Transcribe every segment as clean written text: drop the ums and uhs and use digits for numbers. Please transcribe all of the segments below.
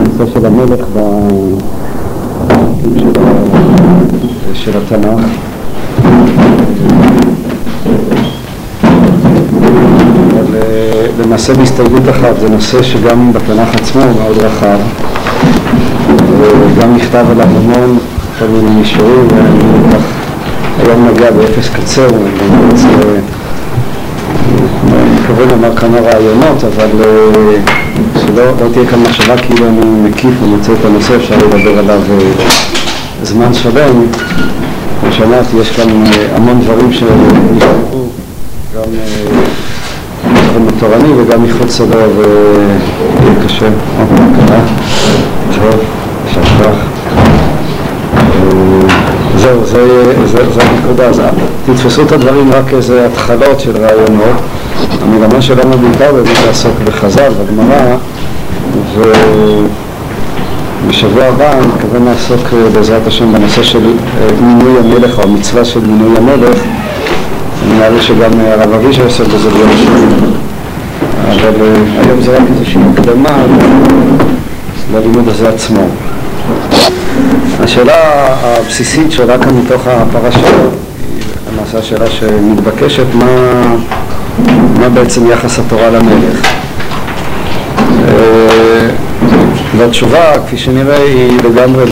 בנושא של המלך של התנ"ך. אבל למעשה בהסתייגות אחת, זה נושא שגם בתנ"ך עצמו הוא מאוד רחב, וגם נכתב עליו המון כל מיני מישורים, ואני היום נגע באפס קצר, ואני רוצה כוון לומר כמה רעיונות, אבל שלא תהיה כאן מחשבה כאילו אני מקיף ומוצא את הנושא, אפשר לדבר עליו זמן שלם. בשנת יש כאן המון דברים שנשארו, גם תורנות תורני וגם איכות סדר, וקשה. טוב, שבח. זהו, זה נקודה. אז תתפסו את הדברים רק איזה התחלות של רעיונות. המגמה שלנו בעיקר בבית לעסוק בחז"ל, בגמרא, ובשבוע הבא אני מקווה לעסוק בעזרת השם בנושא של מינוי המלך, או המצווה של מינוי המלך. אני מעריך שגם הרב אביש עסק בזה ביום שני, אבל היום זה רק איזושהי הקדמה ללימוד הזה עצמו. השאלה הבסיסית שעולה כאן מתוך הפרשה היא למעשה השאלה שמתבקשת, מה בעצם יחס התורה למלך? והתשובה, כפי שנראה, היא לגמרי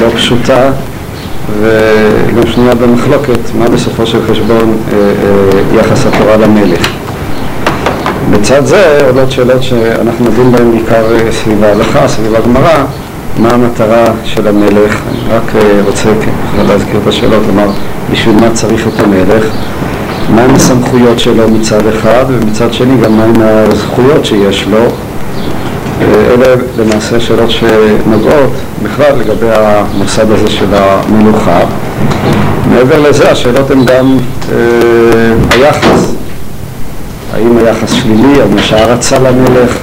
לא פשוטה, וגם שנויה במחלוקת מה בסופו של חשבון יחס התורה למלך. בצד זה עולות שאלות שאנחנו נדון בהן בעיקר סביב ההלכה, סביב הגמרא, מה המטרה של המלך. אני רק רוצה להזכיר את השאלות, כלומר, בשביל מה צריך את המלך, מהם הסמכויות שלו מצד אחד, ומצד שני גם מהם הזכויות שיש לו. אלה למעשה שאלות שנוגעות בכלל לגבי המוסד הזה של המלוכה. מעבר לזה, השאלות הן גם היחס. האם היחס שלילי, האם יש הערצה למלך,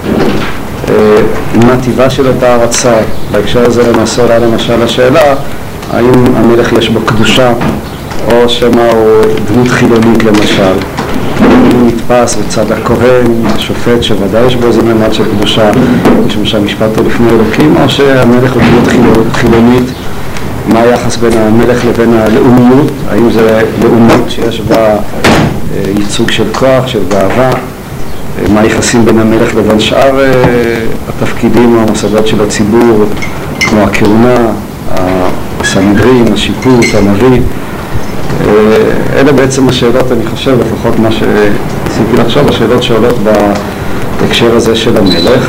מה טבעה של אותה הערצה. בהקשר הזה למעשה עולה למשל השאלה, האם המלך יש בו קדושה, או שמה הוא דמות חילונית למשל. הוא נתפס בצד הכהן, השופט, שוודאי יש בו איזה ממד של קדושה, משום המשפט הוא לפני אלוקים, או שהמלך הוא דמות חילונית. מה היחס בין המלך לבין הלאומיות? האם זה לאומיות שיש בה ייצוג של כוח, של גאווה? מה היחסים בין המלך לבין שאר התפקידים או המוסדות של הציבור, כמו הכהונה, הסנהדרין, השיפוט, הנביא? אלה בעצם השאלות, אני חושב, לפחות מה שציפיתי לחשוב, השאלות שעולות בהקשר הזה של המלך.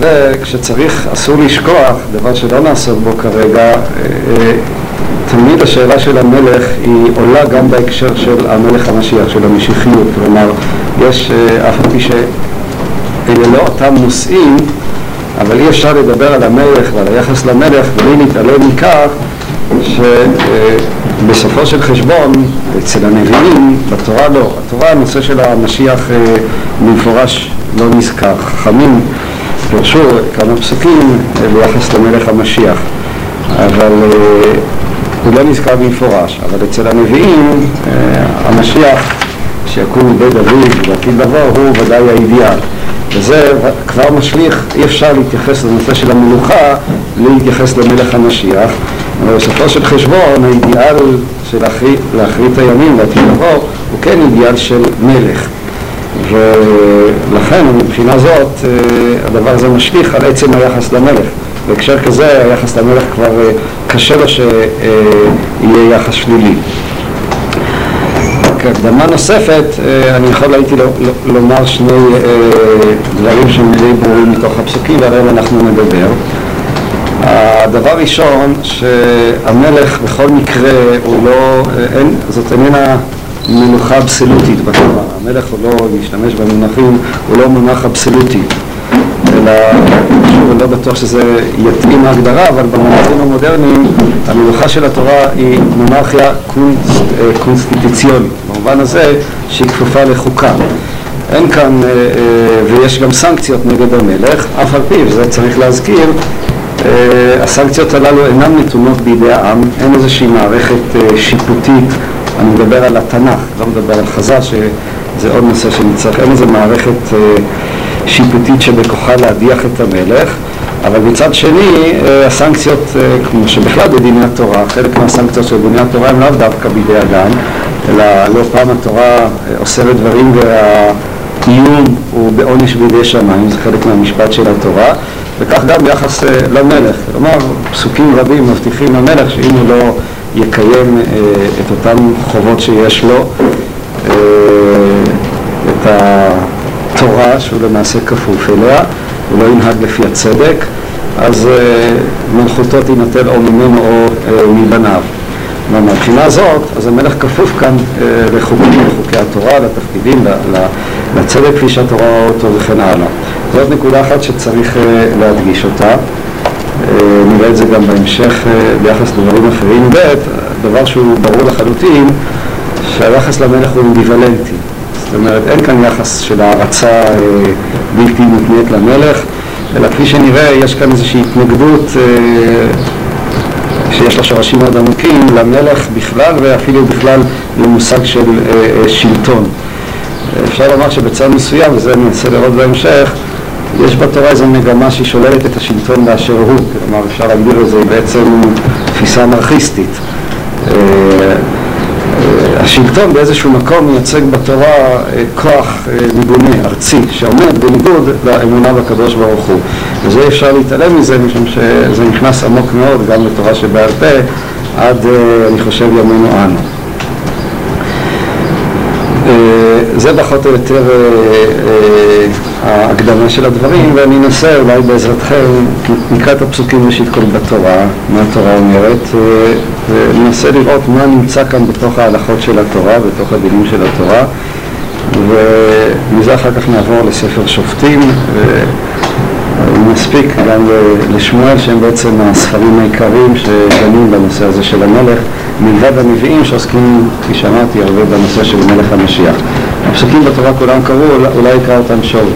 וכשצריך, אסור לשכוח, דבר שלא נעסוק בו כרגע, תמיד השאלה של המלך היא עולה גם בהקשר של המלך המשיח, של המשיחיות. כלומר, יש אף על פי שאלה לא אותם נושאים, אבל אי אפשר לדבר על המלך ועל היחס למלך בלי להתעלם מכך שבסופו של חשבון, אצל הנביאים, בתורה לא. התורה, הנושא של המשיח במפורש לא נזכר. חכמים פרשו כמה פסוקים ביחס למלך המשיח, אבל הוא לא נזכר במפורש. אבל אצל הנביאים, המשיח שיקום בית דוד ועתיד לבוא הוא ודאי האידיאל. וזה כבר משליך, אי אפשר להתייחס לנושא של המלוכה, להתייחס למלך המשיח. אבל בסופו של חשבון, האידיאל של לאחרית הימים, לעתיד לבוא, הוא כן אידיאל של מלך. ולכן, מבחינה זאת, הדבר הזה משליך על עצם היחס למלך. בהקשר כזה, היחס למלך כבר קשה לו שיהיה יחס שלילי. כהקדמה נוספת, אני יכול הייתי לומר שני דברים שמילי ברורים מתוך הפסוקים, ועליהם אנחנו נדבר. הדבר ראשון, שהמלך בכל מקרה הוא לא, זאת איננה מנוחה אבסולוטית בתורה. המלך הוא לא, משתמש במונחים, הוא לא מונח אבסולוטי, אלא אני לא בטוח שזה יתאים ההגדרה, אבל במונחים המודרניים המלוכה של התורה היא מונרכיה קונסטיטוציונית, במובן הזה שהיא כפופה לחוקה. אין כאן, ויש גם סנקציות נגד המלך, אף על פי, וזה צריך להזכיר, הסנקציות הללו אינן נתונות בידי העם, אין איזושהי מערכת שיפוטית. אני מדבר על התנ"ך, לא מדבר על חז"ל, שזה עוד נושא שנצטרך, אין איזו מערכת שיפוטית שבכוחה להדיח את המלך, אבל מצד שני הסנקציות, כמו שבכלל בדיני התורה, חלק מהסנקציות של בדיני התורה הם לאו דווקא בידי אדם, אלא לא פעם התורה אוסרת דברים והקיום הוא בעונש בידי שמיים, זה חלק מהמשפט של התורה, וכך גם ביחס למלך. כלומר, פסוקים רבים מבטיחים למלך שאם הוא לא יקיים את אותן חובות שיש לו, את התורה שהוא למעשה כפוף אליה, הוא לא ינהג לפי הצדק, אז מלכותו תינטל או ממנו או מבניו. מהבחינה הזאת, אז המלך כפוף כאן לחוקים, לחוקי התורה, לתפקידים, לצדק כפי שהתורה רואה אותו וכן הלאה. זאת נקודה אחת שצריך להדגיש אותה. נראה את זה גם בהמשך ביחס לדברים אחרים. דבר שהוא ברור לחלוטין, שהיחס למלך הוא אינדיבלנטי. זאת אומרת, אין כאן יחס של הערצה בלתי מותנית למלך, אלא כפי שנראה, יש כאן איזושהי התנגדות שיש לה שורשים מאוד עמוקים למלך בכלל, ואפילו בכלל למושג של שלטון. אפשר לומר שבצד מסוים, וזה ננסה לראות בהמשך, יש בתורה איזו מגמה שהיא שוללת את השלטון באשר הוא. כלומר, אפשר להגדיר את זה בעצם תפיסה אנרכיסטית. השלטון באיזשהו מקום מייצג בתורה כוח ריבוני ארצי שעומד בניגוד לאמונה בקדוש ברוך הוא. וזה אפשר להתעלם מזה משום שזה נכנס עמוק מאוד גם לתורה שבעל פה עד אני חושב ימינו אנו. זה פחות או יותר ההקדמה של הדברים, ואני אנסה אולי בעזרתכם נקרא את הפסוקים ושתקול בתורה, מה התורה אומרת, וננסה לראות מה נמצא כאן בתוך ההלכות של התורה, בתוך הדינים של התורה, ומזה אחר כך נעבור לספר שופטים, ונספיק גם לשמואל שהם בעצם הספרים העיקריים שדנים בנושא הזה של המלך, מלבד הנביאים שעוסקים, כפי שאמרתי, הרבה בנושא של מלך המשיח. הפסוקים בתורה כולם קראו, אולי יקרא אותם שוב.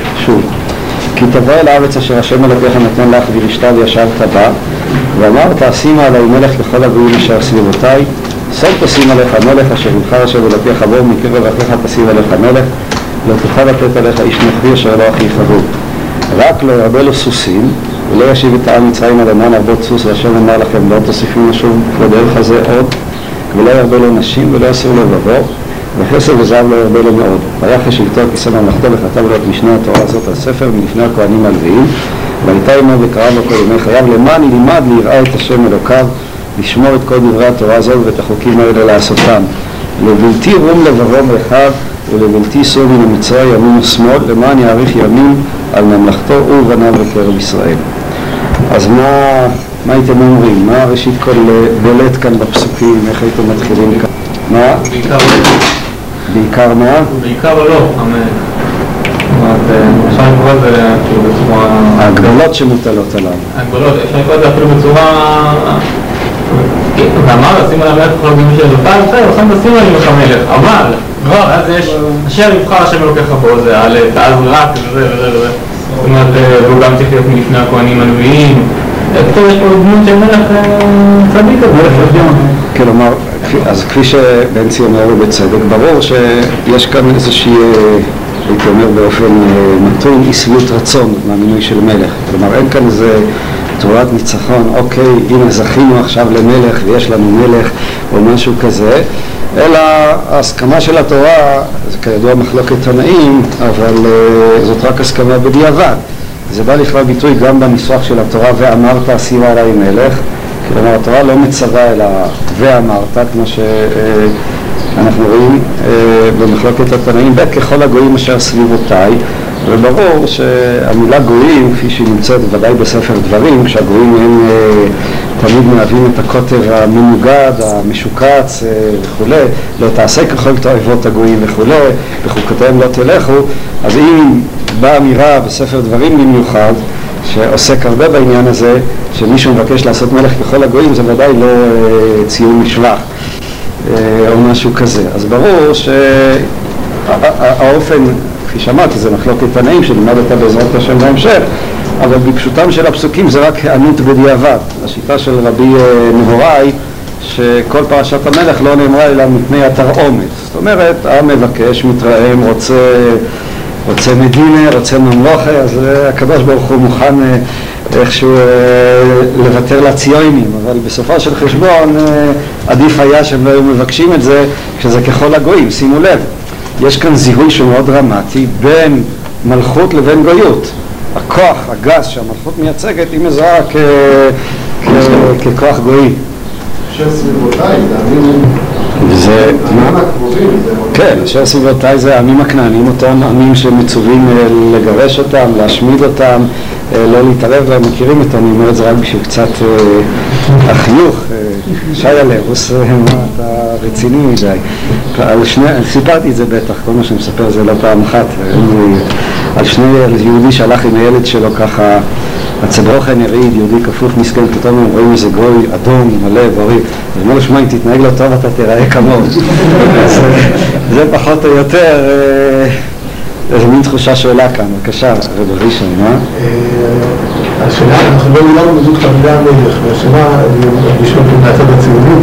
כי תבוא אל הארץ אשר השם אלוקיך נתן לך וירשת וישבת בה, ואמרת שימה עלי מלך לכל הגויים אשר סביבותי, סוד תשים עליך המלך אשר נבחר השם אלוקיך בו, מקרב אחיך תשים עליך המלך, לא תוכל לתת עליך איש נכרי אשר לא אחיך בו. רק לא ירבה לו סוסים, ולא ישיב את העם מצרים עד המן הרבות סוס, והשם אמר לכם לא תוסיפים לשום לדרך הזה עוד, ולא ירבה לו נשים ולא יסור לבבו, וחסר וזהב לא ירבה לו מאוד. והיה חשבתו כיסא ממלכתו וכתב לו את משנה התורה הזאת על ספר מלפני הכהנים הלוויים, והייתה עמו וקרא לו כל ימי חייו, למען ילמד ליראה את השם אלוקיו, לשמור את כל דברי התורה הזאת ואת החוקים האלה לעשותם. לבלתי רום לבבו רחב ולבלתי סור מן המצרי ימין ושמאל, למען יאריך ימים על ממלכתו ובניו בקרב ישראל. אז מה הייתם אומרים? מה ראשית כל בולט כאן בפסוקים? איך הייתם מתחילים כאן? מה? בעיקר מה? בעיקר לא, אפשר לקרוא את זה בצורה... ההגבלות שמוטלות עליו. ההגבלות, אפשר לקרוא את זה אפילו בצורה... ואמר, לשים על המלך כל הגויים של פעם, ולכן תשים עליהם את המלך, אבל כבר אז יש אשר יבחר השם אלוקיך בו, זה על תעז רק וזה. זאת אומרת, והוא גם צריך להיות מלפני הכהנים הנביאים. פה יש פה דמות של מלך צדיק הזה, מלך רדיון. כלומר, אז כפי שבנצי אומר בצדק, ברור שיש כאן איזושהי, הייתי אומר באופן מתון, אי-שביעות רצון מהמינוי של מלך. כלומר, אין כאן איזה תורת ניצחון, אוקיי, הנה זכינו עכשיו למלך ויש לנו מלך או משהו כזה, אלא ההסכמה של התורה, זה כידוע מחלוקת תנאים, אבל זאת רק הסכמה בדיעבד. זה בא לכלל ביטוי גם בניסוח של התורה, ואמרת עשימה עליי מלך, כלומר התורה לא מצווה אלא ואמרת, כמו שאנחנו רואים במחלוקת התנאים, ככל הגויים אשר סביבותיי, וברור שהמילה גויים, כפי שהיא נמצאת ודאי בספר דברים, כשהגויים הם תמיד מלווים את הכותב המנוגד, המשוקץ וכו', לא תעשה ככל תועבות הגויים וכו', בחוקותיהם לא תלכו, אז אם באה אמירה בספר דברים במיוחד, שעוסק הרבה בעניין הזה, שמישהו מבקש לעשות מלך ככל הגויים, זה ודאי לא ציון משבח או משהו כזה. אז ברור שהאופן... כפי שמעתי, זה מחלוקת תנאים שלמדת בעזרת השם בהמשך, אבל בפשוטם של הפסוקים זה רק הענות בדיעבד. השיטה של רבי נהוראי, שכל פרשת המלך לא נאמרה אלא מפני התרעומת. זאת אומרת, העם מבקש, מתרעם, רוצה רוצה מדינה, רוצה ממלוכה, אז הקדוש ברוך הוא מוכן איכשהו לוותר לציונים, אבל בסופו של חשבון עדיף היה שהם לא היו מבקשים את זה כשזה ככל הגויים. שימו לב, יש כאן זיהוי שהוא מאוד דרמטי בין מלכות לבין גויות. הכוח הגס שהמלכות מייצגת היא מזהה ככוח גוי. אשר סביבותיי זה עמים הקבורים. כן, אשר סביבותיי זה העמים הכנענים, אותם עמים שמצווים לגרש אותם, להשמיד אותם, לא להתערב, לא מכירים אותם. אני אומר את זה רק בשביל קצת החיוך. שי הלרוס, אתה רציני מדי. סיפרתי את זה בטח, כל מה שמספר זה לא פעם אחת. יהודי שהלך עם הילד שלו ככה, הצברוכן יריד, יהודי כפוף מסכן, פתאום הם רואים איזה גוי אדום, מלא, בריא. אז אומר לו, שמע, אם תתנהג לו טוב, אתה תיראה כמוהו. זה פחות או יותר, איזה מין תחושה שעולה כאן. בבקשה, רב ראשון, מה? השאלה, אנחנו לא מילאנו בזוג חבילה המלך, והשאלה, אני שואל את הצד הציוני,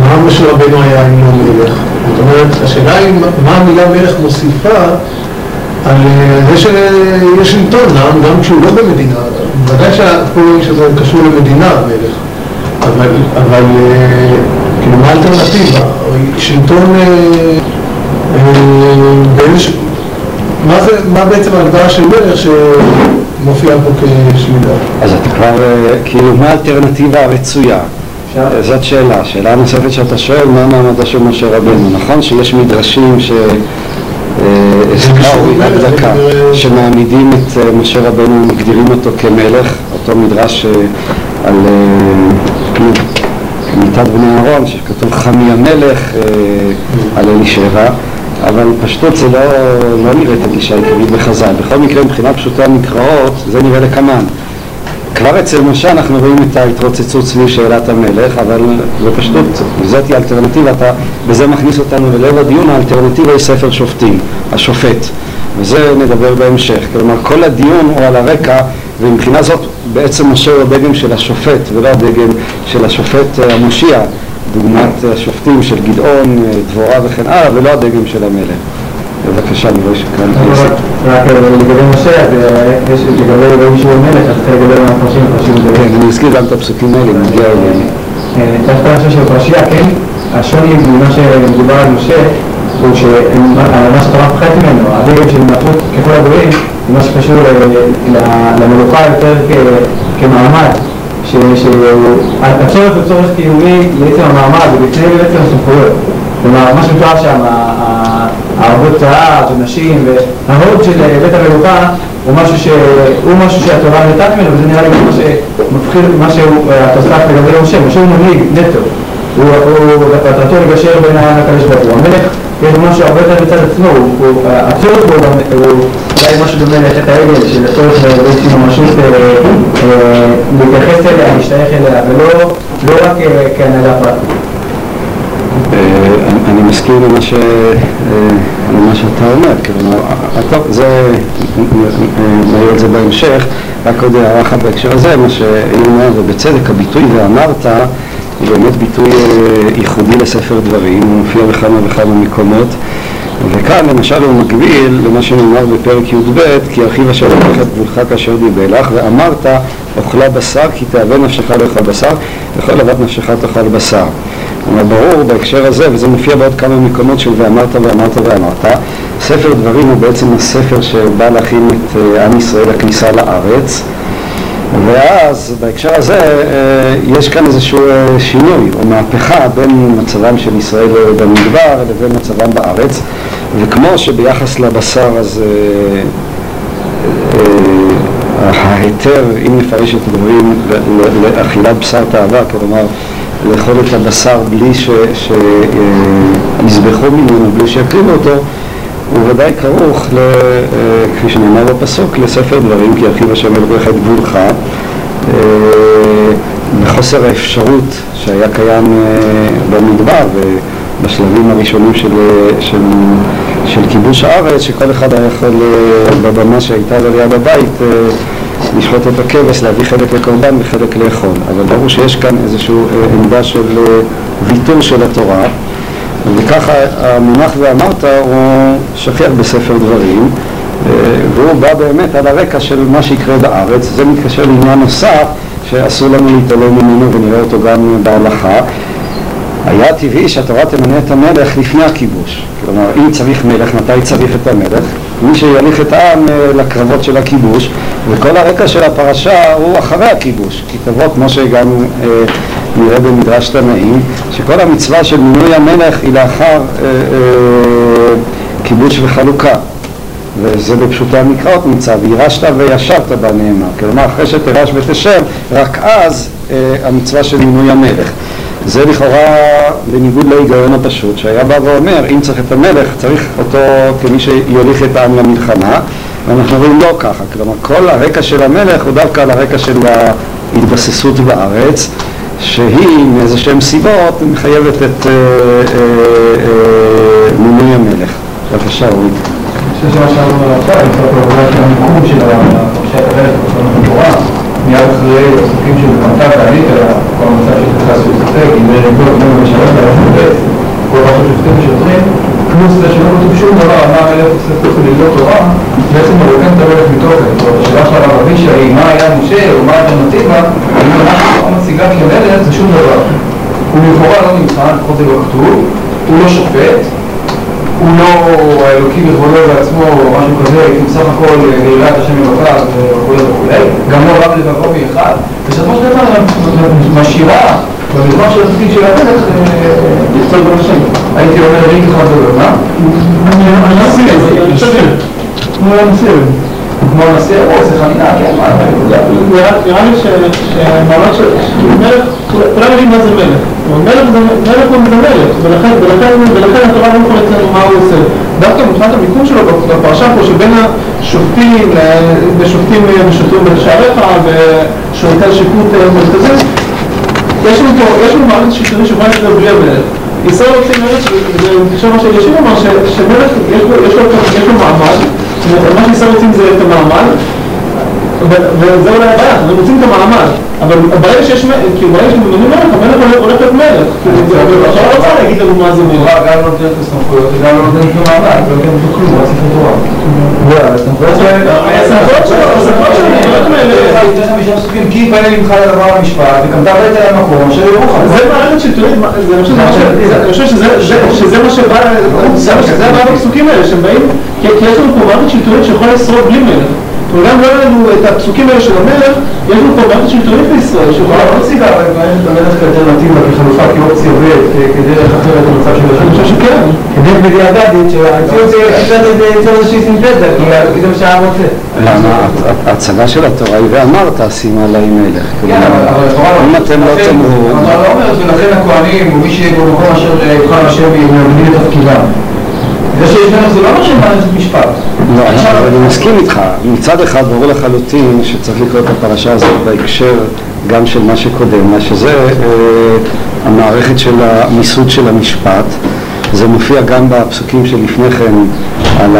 מה משה רבנו היה עם המלך? זאת אומרת, השאלה היא, מה המילה מלך מוסיפה על זה שיש שלטון, גם כשהוא לא במדינה. בוודאי שפה רואים שזה קשור למדינה, המלך. אבל כאילו, מה האלטרנטיבה? שלטון, מה בעצם ההגדרה של מלך שמופיעה פה כשלילה? אז אתה כבר, כאילו, מה האלטרנטיבה הרצויה? זאת שאלה. שאלה נוספת שאתה שואל, מה מעמדה של משה רבנו? נכון שיש מדרשים שמעמידים את משה רבנו, מגדירים אותו כמלך, אותו מדרש על מיתת בני אהרון שכתוב חמי המלך על אלישבע, אבל פשטות זה לא נראית הגישה העיקרית בחז"ל. בכל מקרה, מבחינה פשוטה המקראות, זה נראה לכמן. כבר אצל משה אנחנו רואים את ההתרוצצות סביב שאלת המלך, אבל בפשטות זאת היא אלטרנטיבה, וזה מכניס אותנו ללב הדיון. האלטרנטיבה היא ספר שופטים, השופט, וזה נדבר בהמשך. כלומר, כל הדיון הוא על הרקע, ומבחינה זאת בעצם משה הוא הדגם של השופט, ולא הדגם של השופט המושיע, דוגמת השופטים של גדעון, דבורה וכן הלאה, ולא הדגם של המלך. בבקשה, אני רואה שכאן תעשית. רק לגבי משה, אז יש לגבי לגבי שהוא מלך, אז אתה לגבי מהפרשים הפרשים לגבי. כן, אני מזכיר גם את הפסוקים האלה, נגיע אליהם. דווקא אני חושב שהפרשייה, כן, השוני ממה שמדובר על משה, הוא שהממה שתורה פחת ממנו, הדגם של מלכות ככל הגויים, מה שקשור למלוכה יותר כמעמד, שהצורך הוא צורך קיומי בעצם המעמד, ובפני בעצם הסמכויות. כלומר, מה שמתואר שם, הערבות צה"ל, ונשים, וההוד של בית המלוכה הוא משהו שהתורה נתת ממנו, וזה נראה לי מה שהתוסף לגבי משה. משה הוא מנהיג נטו, הוא מטרתו לגשר בין הקדוש ברוך הוא. המלך יש לו משהו הרבה יותר בצד עצמו, הצורך בו הוא אולי משהו דומה ללכת העגל, של הצורך בעצם ממשות להתייחס אליה, להשתייך אליה, ולא רק כהנהגה פרטית. אני מזכיר למה שאתה אומר, כלומר, טוב, זה, נראה את זה בהמשך, רק עוד הערכה בהקשר הזה, מה שאומר, ובצדק, הביטוי ואמרת, הוא באמת ביטוי ייחודי לספר דברים, הוא מופיע בכמה וכמה מקומות, וכאן למשל הוא מקביל למה שנאמר בפרק י"ב, כי אחיו אשר לקחת גבולך כאשר דיבר לך, ואמרת, אוכלה בשר, כי תאווה נפשך לאכול בשר, וכל אהבת נפשך תאכל בשר. אבל ברור בהקשר הזה, וזה מופיע בעוד כמה מקומות של ואמרת ואמרת ואמרת, ספר דברים הוא בעצם הספר שבא להכין את עם ישראל הכניסה לארץ, ואז בהקשר הזה יש כאן איזשהו שינוי או מהפכה בין מצבם של ישראל במדבר לבין מצבם בארץ, וכמו שביחס לבשר אז ההיתר, אם נפרש את הדברים לאכילת בשר תאווה, כלומר לאכול את הבשר בלי שיזבחו ממנו, בלי שיקריבו אותו, הוא ודאי כרוך, כפי שנאמר בפסוק, לספר דברים, כי אחיו אשר לקחת גבולך, בחוסר האפשרות שהיה קיים במדבר ובשלבים הראשונים של כיבוש הארץ, שכל אחד היה יכול בבמה שהייתה לו ליד הבית לשחוט את הכבש, להביא חלק לקורבן וחלק לאכול. אבל ברור שיש כאן איזושהי עמדה של ויתור של התורה, וככה המונח ואמרת הוא שכיח בספר דברים, והוא בא באמת על הרקע של מה שיקרה בארץ. זה מתקשר לעניין נוסף שאסור לנו להתעלם ממנו ונראה אותו גם בהלכה. היה טבעי שהתורה תמנה את המלך לפני הכיבוש. כלומר, אם צריך מלך, מתי צריך את המלך? מי שיליך את העם לקרבות של הכיבוש, וכל הרקע של הפרשה הוא אחרי הכיבוש. כי תבוא כמו שגם נראה במדרש תנאים, שכל המצווה של מינוי המלך היא לאחר כיבוש וחלוקה. וזה בפשוטה המקראות נמצא, וירשת וישבת בנאמר. כלומר, אחרי שתירש ותשב, רק אז המצווה של מינוי המלך. זה לכאורה בניגוד להיגיון הפשוט, שהיה בא ואומר, אם צריך את המלך, צריך אותו כמי שיוליך את העם למלחמה, ואנחנו אומרים לא ככה. כלומר, כל הרקע של המלך הוא דווקא על הרקע של ההתבססות בארץ, שהיא מאיזשהם סיבות מחייבת את מינוי המלך. בבקשה, אורי. אני חושב שמה שאנחנו נעשה, הייתה פרוגרסיה של המיקום של הפרשת המלך בפרשת התורה, מיד אחרי עסקים של מטה ועלית, אלא כל המצב שתפסה סוססק, אם זה נגוד כמו משלם ולחפץ, כל רשות שופטים ושוטרים, פלוס זה שלא כתוב שום דבר, מה המלך עושה חוץ וללא תורה, בעצם מרוקן את המלך מתוכן. זאת השאלה של הרב אבישי, מה היה משה או מה האלטרנטיבה, אם אנחנו לא מציגה כמלך זה שום דבר. הוא לכאורה לא נמצא, לפחות זה לא כתוב, הוא לא שופט, הוא לא האלוקים יכולו לעצמו או משהו כזה, אם סך הכל נראה את השם מבטח וכולי וכולי, גם לא רב לבבו מאחד, ושתמו שדבר משאירה במדבר של הספיק של המלך יצטול בנשם. הייתי אומר, אין ככה דובר, מה? כמו הנשיא, או זה חנינה, כן, מה? נראה לי שהמעלות של מלך, כולם יודעים מה זה מלך. מלך הוא מלך, ולכן התורה לא יכולה לציין מה הוא עושה. דווקא מבחינת המיקום שלו בפרשה פה, שבין השופטים, ושופטים בשעריך, ושופטי שיפוט מרכזי, יש לנו מערכת שיפוטית שבה יש לו בלי המלך. ישראל עושים מלך, וזה מתקשר מה שלישים אמר, שמלך יש לו מעמד, מה שישראל רוצים זה את המעמד, וזה אולי הבעיה, הם רוצים את המעמד, אבל הבעיה שיש מלך, כי ברגע שמדברים מלך, המלך הולך להיות מלך, עכשיו לא רוצה להגיד לנו מה זה מלך. גם לא נותנת לסמכויות, גם לא נותנת למעמד, לא נותנת לכלום, לא עשית לתורה. לא, הסמכויות שלהם, יש חמישה סוגים, כי יפנה למך לדבר המשפט, וקמתה בית על המקום, אשר ירוך. זה מערכת שתורית, אני חושב שזה מה שבא, זה הבא בפסוקים האלה, שהם באים, כי יש לנו פה מערכת שתורית שיכולה לשרוד בלי מלך. וגם לא לנו את הפסוקים האלה של המלך, יש לנו פה מערכת שלטונית בישראל, שיכולה להציגה, אבל מערכת המלך כאלטרנטיבה, כחלופה, כאופציה וכדרך אחרת המצב של השם. אני חושב שכן. כדרך בדיעבדית, שהציאות זה יחשת את זה איזושהי סינתזה, כי זה מה שהעם רוצה. ההצגה של התורה היא ואמרת, שימה עליי מלך. כן, אבל התורה לא אומרת, ולכן הכהנים, ומי שיהיה במקום אשר יבחר השם ומבין את תפקידם. ושיש לנו זה לא מה שמערכת משפט. לא, אני מסכים איתך. מצד אחד ברור לחלוטין שצריך לקרוא את הפרשה הזאת בהקשר גם של מה שקודם, מה שזה המערכת של המיסוד של המשפט. זה מופיע גם בפסוקים שלפני כן על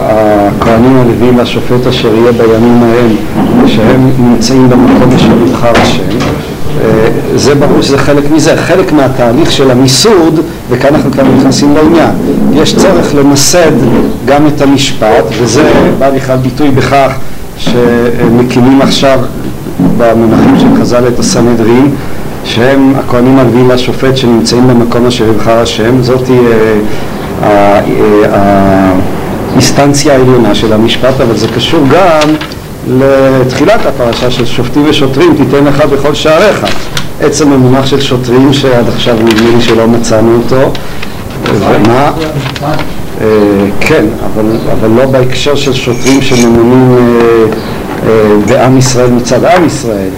הכהנים הלוויים והשופט אשר יהיה בימים ההם, שהם נמצאים במקום אשר יבחר השם. זה ברור שזה חלק מזה, חלק מהתהליך של המיסוד, וכאן אנחנו כבר נכנסים לעניין. יש צורך למסד גם את המשפט, וזה בא לכלל ביטוי בכך שמקימים עכשיו במונחים של חז"ל את הסנהדרין, שהם הכהנים הלוויים והשופט שנמצאים במקום אשר יבחר השם. זאת היא האינסטנציה העליונה של המשפט, אבל זה קשור גם לתחילת הפרשה של שופטים ושוטרים, תיתן לך בכל שעריך. עצם המונח של שוטרים שעד עכשיו נדמה לי שלא מצאנו אותו, ומה? כן, אבל לא בהקשר של שוטרים שממונים בעם ישראל מצד עם ישראל.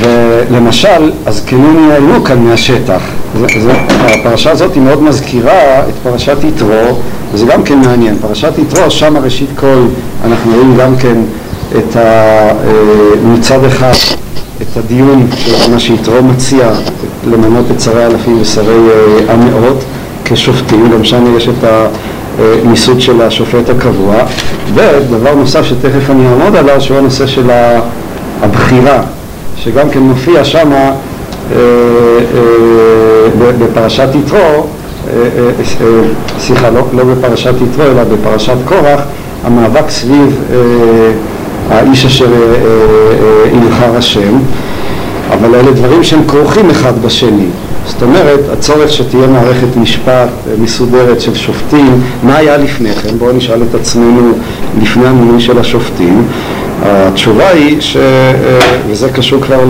ולמשל, הזקנים נעלו כאן מהשטח. הפרשה הזאת היא מאוד מזכירה את פרשת יתרו, וזה גם כן מעניין. פרשת יתרו, שם הראשית כל, אנחנו רואים גם כן את מצד אחד, את הדיון של מה שיתרו מציע למנות את שרי האלפים ושרי המאות כשופטים, גם שם יש את המיסוד של השופט הקבוע. ודבר נוסף שתכף אני אעמוד עליו, שהוא הנושא של הבחירה, שגם כן מופיע שמה בפרשת יתרו, סליחה, לא בפרשת יתרו, אלא בפרשת קורח, המאבק סביב האיש אשר נבחר השם, אבל אלה דברים שהם כרוכים אחד בשני. זאת אומרת, הצורך שתהיה מערכת משפט מסודרת של שופטים, מה היה לפניכם? בואו נשאל את עצמנו לפני המינוי של השופטים. התשובה היא, וזה קשור כבר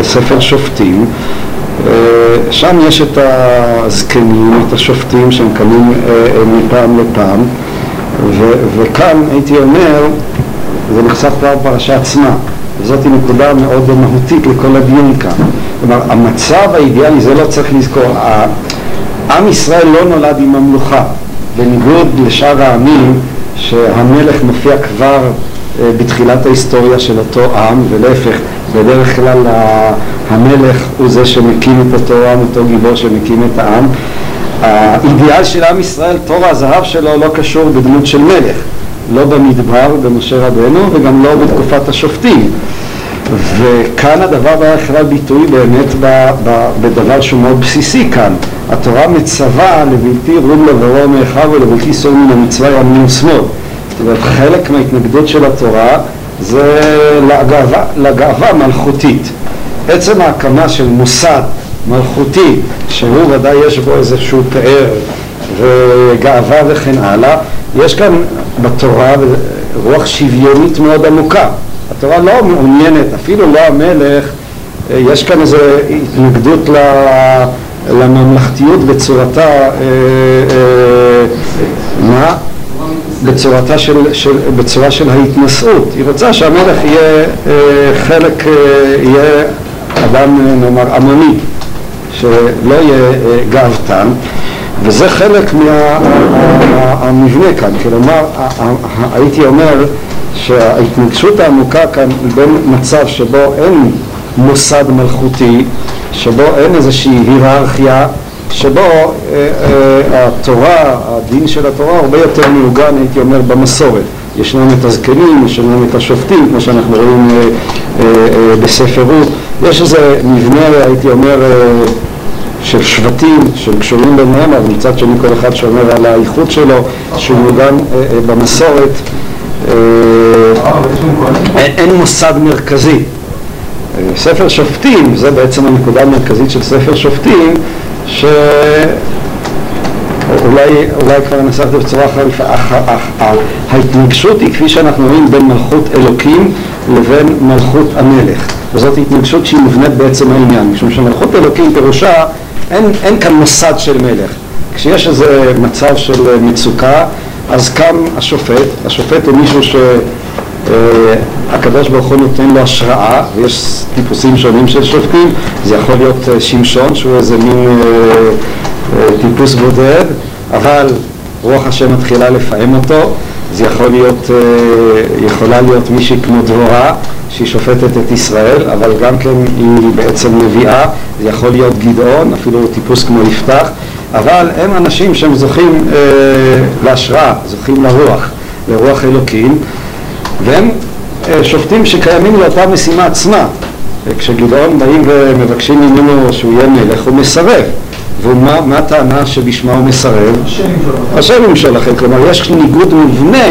לספר שופטים, שם יש את הזקנים, את השופטים שהם קמים מפעם לפעם, וכאן הייתי אומר, זה נחשף כבר בפרשה עצמה, וזאת היא נקודה מאוד מהותית לכל הדיון כאן. כלומר, המצב האידיאלי, זה לא צריך לזכור, עם ישראל לא נולד עם המלוכה, בניגוד לשאר העמים, שהמלך מופיע כבר בתחילת ההיסטוריה של אותו עם, ולהפך, בדרך כלל המלך הוא זה שמקים את אותו עם, אותו גיבור שמקים את העם. האידיאל של עם ישראל, תור הזהב שלו, לא קשור בדמות של מלך, לא במדבר, במשה רבנו, וגם לא בתקופת השופטים. וכאן הדבר היה אחרי ביטוי באמת בדבר שהוא מאוד בסיסי כאן. התורה מצווה לבלתי רום לברוא מאחיו ולבלתי סור מן המצווה ימין ושמאל. זאת אומרת, חלק מההתנגדות של התורה זה לגאווה מלכותית. עצם ההקמה של מוסד מלכותי, שהוא ודאי יש בו איזשהו פאר וגאווה וכן הלאה, יש כאן בתורה רוח שוויונית מאוד עמוקה. התורה לא מעוניינת, אפילו לא המלך, יש כאן איזו התנגדות לממלכתיות בצורתה, מה? בצורה של ההתנשאות. היא רוצה שהמלך יהיה חלק, יהיה אדם נאמר עמוני, שלא יהיה גאוותן, וזה חלק מהמבנה כאן. כלומר, הייתי אומר שההתנגשות העמוקה כאן בין מצב שבו אין מוסד מלכותי, שבו אין איזושהי היררכיה, שבו התורה, הדין של התורה הרבה יותר מעוגן, הייתי אומר, במסורת. ישנם את הזקנים, ישנם את השופטים, כמו שאנחנו רואים בספרות. יש איזה מבנה, הייתי אומר, של שבטים, של קשורים ביניהם, אבל מצד שני כל אחד שאומר על האיכות שלו, שהוא מעוגן במסורת. אין מוסד מרכזי. ספר שופטים, זה בעצם הנקודה המרכזית של ספר שופטים, שאולי כבר נסחת בצורה חריפה, ההתנגשות היא כפי שאנחנו רואים בין מלכות אלוקים לבין מלכות המלך, וזאת התנגשות שהיא מובנית בעצם העניין, משום שמלכות אלוקים פירושה אין כאן מוסד של מלך. כשיש איזה מצב של מצוקה, אז קם השופט, השופט הוא מישהו שהקדוש ברוך הוא נותן לו השראה, ויש טיפוסים שונים של שופטים, זה יכול להיות שמשון שהוא איזה מין טיפוס בודד, אבל רוח השם מתחילה לפעם אותו, זה יכולה להיות מישהי כמו דבורה שהיא שופטת את ישראל, אבל גם כן היא בעצם נביאה, זה יכול להיות גדעון, אפילו טיפוס כמו יפתח, אבל הם אנשים שהם זוכים להשראה, זוכים לרוח, לרוח אלוקים, והם שופטים שקיימים לאותה משימה עצמה. כשגדעון באים ומבקשים ממנו שהוא יהיה מלך, הוא מסרב. ומה הטענה שבשמה הוא מסרב? השם ימשול לכם. כלומר, יש ניגוד מבנה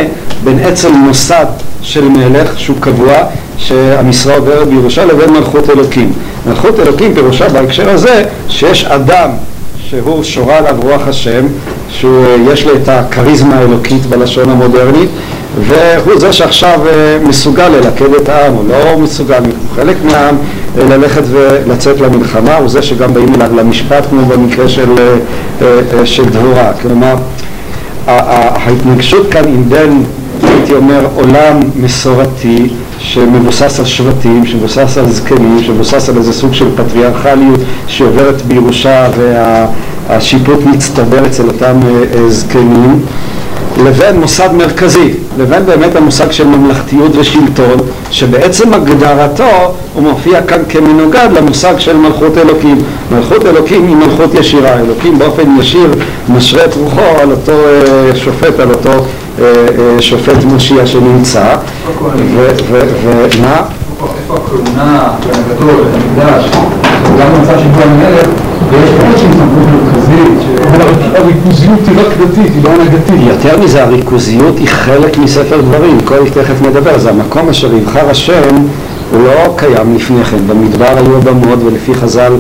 בין עצם מוסד של מלך שהוא קבוע, שהמשרה עוברת בירושה, לבין מלכות אלוקים. מלכות אלוקים פירושה בהקשר הזה שיש אדם שהוא שורה עליו רוח השם, שיש לו את הקריזמה האלוקית בלשון המודרנית, והוא זה שעכשיו מסוגל ללכד את העם, הוא לא מסוגל חלק מהעם ללכת ולצאת למלחמה, הוא זה שגם באים אליו למשפט, כמו במקרה של דבורה. כלומר, ההתנגשות כאן עם בין, הייתי אומר, עולם מסורתי, שמבוסס על שבטים, שמבוסס על זקנים, שמבוסס על איזה סוג של פטריארכליות שעוברת בירושה והשיפוט מצטבר אצל אותם זקנים, לבין מוסד מרכזי, לבין באמת המושג של ממלכתיות ושלטון, שבעצם הגדרתו הוא מופיע כאן כמנוגד למושג של מלכות אלוקים. מלכות אלוקים היא מלכות ישירה, אלוקים באופן ישיר משרה את רוחו על אותו שופט, על אותו שופט מושיע שנמצא. ומה? איפה הכהונה, הגדול, המקדש, גם במצב שבו המלך, ויש כאלה שהיא סמכות מרכזית. הריכוזיות היא רק דתית, היא לא עונה דתית. יותר מזה, הריכוזיות היא חלק מספר דברים. כל תכף נדבר, זה המקום אשר יבחר השם, הוא לא קיים לפני כן. במדבר היו הבמות, ולפי חז"ל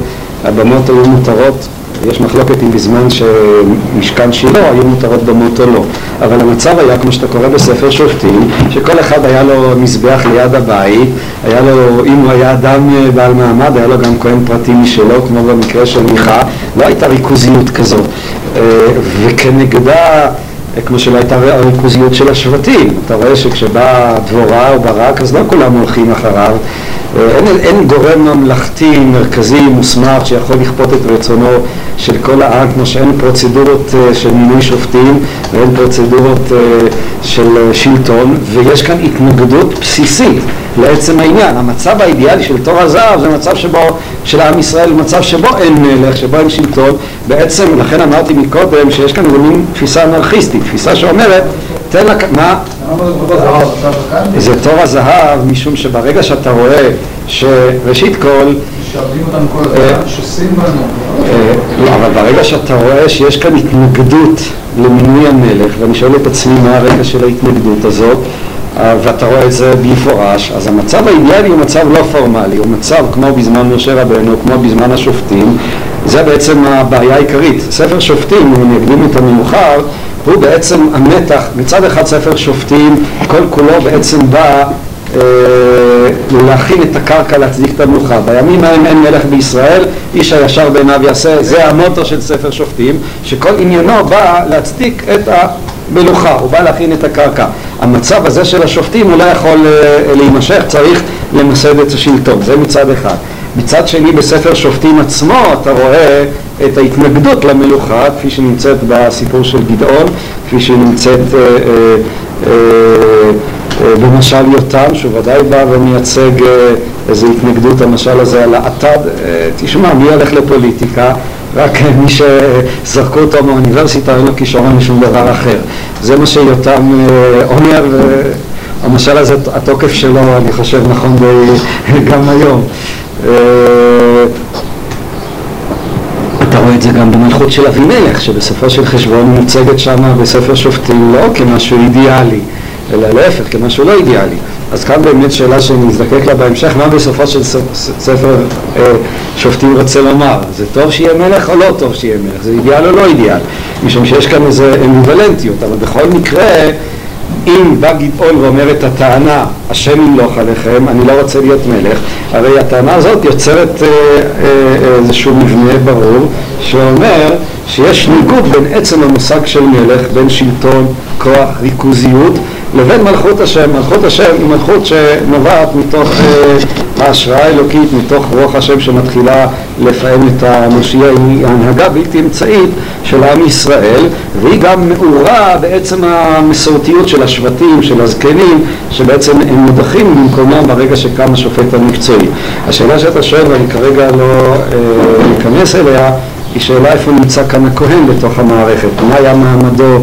הבמות היו מותרות. יש מחלוקת אם בזמן שמשכן שילה היו מותרות במות או לא. אבל המצב היה, כמו שאתה קורא בספר שופטים, שכל אחד היה לו מזבח ליד הבית, היה לו, אם הוא היה אדם בעל מעמד, היה לו גם כהן פרטי משלו, כמו במקרה של מיכה. לא הייתה ריכוזיות כזאת. וכנגדה, כמו שלא הייתה הריכוזיות של השבטים. אתה רואה שכשבא דבורה או ברק, אז לא כולם הולכים אחריו. אין גורם ממלכתי, מרכזי, מוסמך, שיכול לכפות את רצונו של כל העם, כמו שאין פרוצדורות של מינוי שופטים, ואין פרוצדורות של שלטון, ויש כאן התנגדות בסיסית לעצם העניין. המצב האידיאלי של תור הזהב זה מצב שבו, של העם ישראל, מצב שבו אין מלך, שבו אין שלטון. בעצם, לכן אמרתי מקודם שיש כאן מין תפיסה אנרכיסטית, תפיסה שאומרת, תן לה, מה? זה תור הזהב, משום שברגע שאתה רואה שראשית כל שעבדים אותם כל הזהב, ששים בנו. לא, אבל ברגע שאתה רואה שיש כאן התנגדות למינוי המלך, ואני שואל את עצמי מה הרקע של ההתנגדות הזאת, ואתה רואה את זה בפורש, אז המצב האידיאלי הוא מצב לא פורמלי, הוא מצב כמו בזמן משה רבנו, כמו בזמן השופטים. זה בעצם הבעיה העיקרית. ספר שופטים, אם אני אקדים אותו מאוחר, הוא בעצם המתח. מצד אחד ספר שופטים, כל כולו בעצם בא להכין את הקרקע להצדיק את המלוכה. בימים ההם אין מלך בישראל, איש הישר בעיניו יעשה. זה המוטו של ספר שופטים, שכל עניינו בא להצדיק את המלוכה, הוא בא להכין את הקרקע. המצב הזה של השופטים הוא לא יכול להימשך, צריך למסד את השלטון, זה מצד אחד. מצד שני, בספר שופטים עצמו אתה רואה את ההתנגדות למלוכה, כפי שנמצאת בסיפור של גדעון, כפי שנמצאת במשל יותם, שהוא ודאי בא ומייצג איזו התנגדות, המשל הזה על העתד. תשמע, מי הולך לפוליטיקה? רק מי שזרקו אותו מהאוניברסיטה, אין לו כישרון לשום דבר אחר. זה מה שיותם אומר, והמשל הזה, התוקף שלו, אני חושב נכון גם היום. אתה רואה את זה גם במלכות של אבימלך, שבסופו של חשבון מוצגת שמה בספר שופטים לא כמשהו אידיאלי, אלא להפך, כמשהו לא אידיאלי. אז כאן באמת שאלה שנזדקק לה בהמשך, מה בסופו של ספר שופטים רוצה לומר? זה טוב שיהיה מלך או לא טוב שיהיה מלך? זה אידיאל או לא אידיאל? משום שיש כאן איזה אמביוולנטיות, אבל בכל מקרה, אם בא גדעון ואומר את הטענה, השם ימלוך עליכם, אני לא רוצה להיות מלך, הרי הטענה הזאת יוצרת איזשהו מבנה ברור שאומר שיש ניגוד בין עצם המושג של מלך, בין שלטון, כוח, ריכוזיות, לבין מלכות השם. מלכות השם היא מלכות שנובעת מתוך ההשראה האלוקית, מתוך רוח השם שמתחילה לפעם את המושיע. היא ההנהגה בלתי אמצעית של עם ישראל, והיא גם מאורה בעצם המסורתיות של השבטים, של הזקנים, שבעצם הם מודחים במקומם ברגע שקם השופט המקצועי. השאלה שאתה שואל, ואני כרגע לא אכנס אליה, היא שאלה איפה נמצא כאן הכהן בתוך המערכת, מה היה מעמדו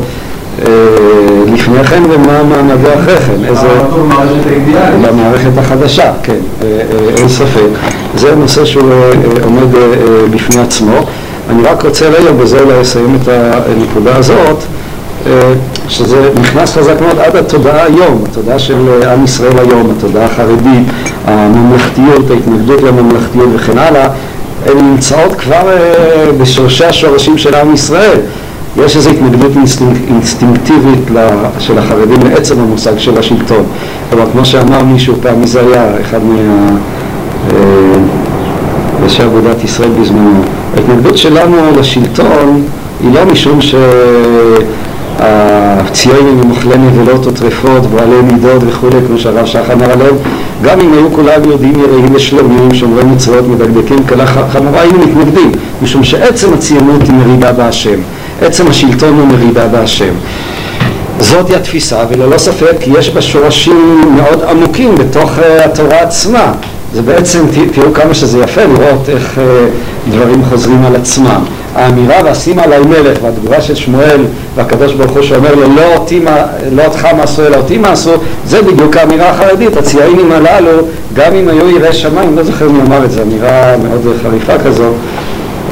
לפני כן ומה מעמדו אחרי כן. איזה מערכת האידיאלית? במערכת החדשה, כן, אין ספק. זה נושא שהוא עומד בפני עצמו. אני רק רוצה היום בזה לסיים את הנקודה הזאת, שזה נכנס חזק מאוד עד התודעה היום, התודעה של עם ישראל היום, התודעה החרדית, הממלכתיות, ההתנגדות לממלכתיות וכן הלאה, הן נמצאות כבר בשורשי השורשים של עם ישראל. יש איזו התנגדות אינסטינקטיבית של החרדים לעצם המושג של השלטון. אבל כמו שאמר מישהו פעם, מי זה היה, אחד ראשי אגודת ישראל בזמנו, ההתנגדות שלנו לשלטון היא לא משום שהציונים ומחלני ולוטו טרפות ועלי מידות וכו', כמו שהרב שחר אמר עליהם, גם אם היו כולם יהודים יראים ושלומים, שומרי מצוות, מדקדקים, כלה חמורה, היו מתנגדים, משום שעצם הציונות היא מרידה בהשם. עצם השלטון הוא מרידה בהשם. זאת היא התפיסה, וללא ספק יש בה שורשים מאוד עמוקים בתוך התורה עצמה. זה בעצם, תראו כמה שזה יפה לראות איך דברים חוזרים על עצמם. האמירה "ועשים עלי מלך" והתגובה של שמואל והקדוש ברוך הוא שאומר לו "לא אותך מעשו אלא אותי מעשו", זה בדיוק האמירה החרדית. הציינים הללו, גם אם היו יראי שמיים, לא זוכר מי אמר את זה, אמירה מאוד חריפה כזו,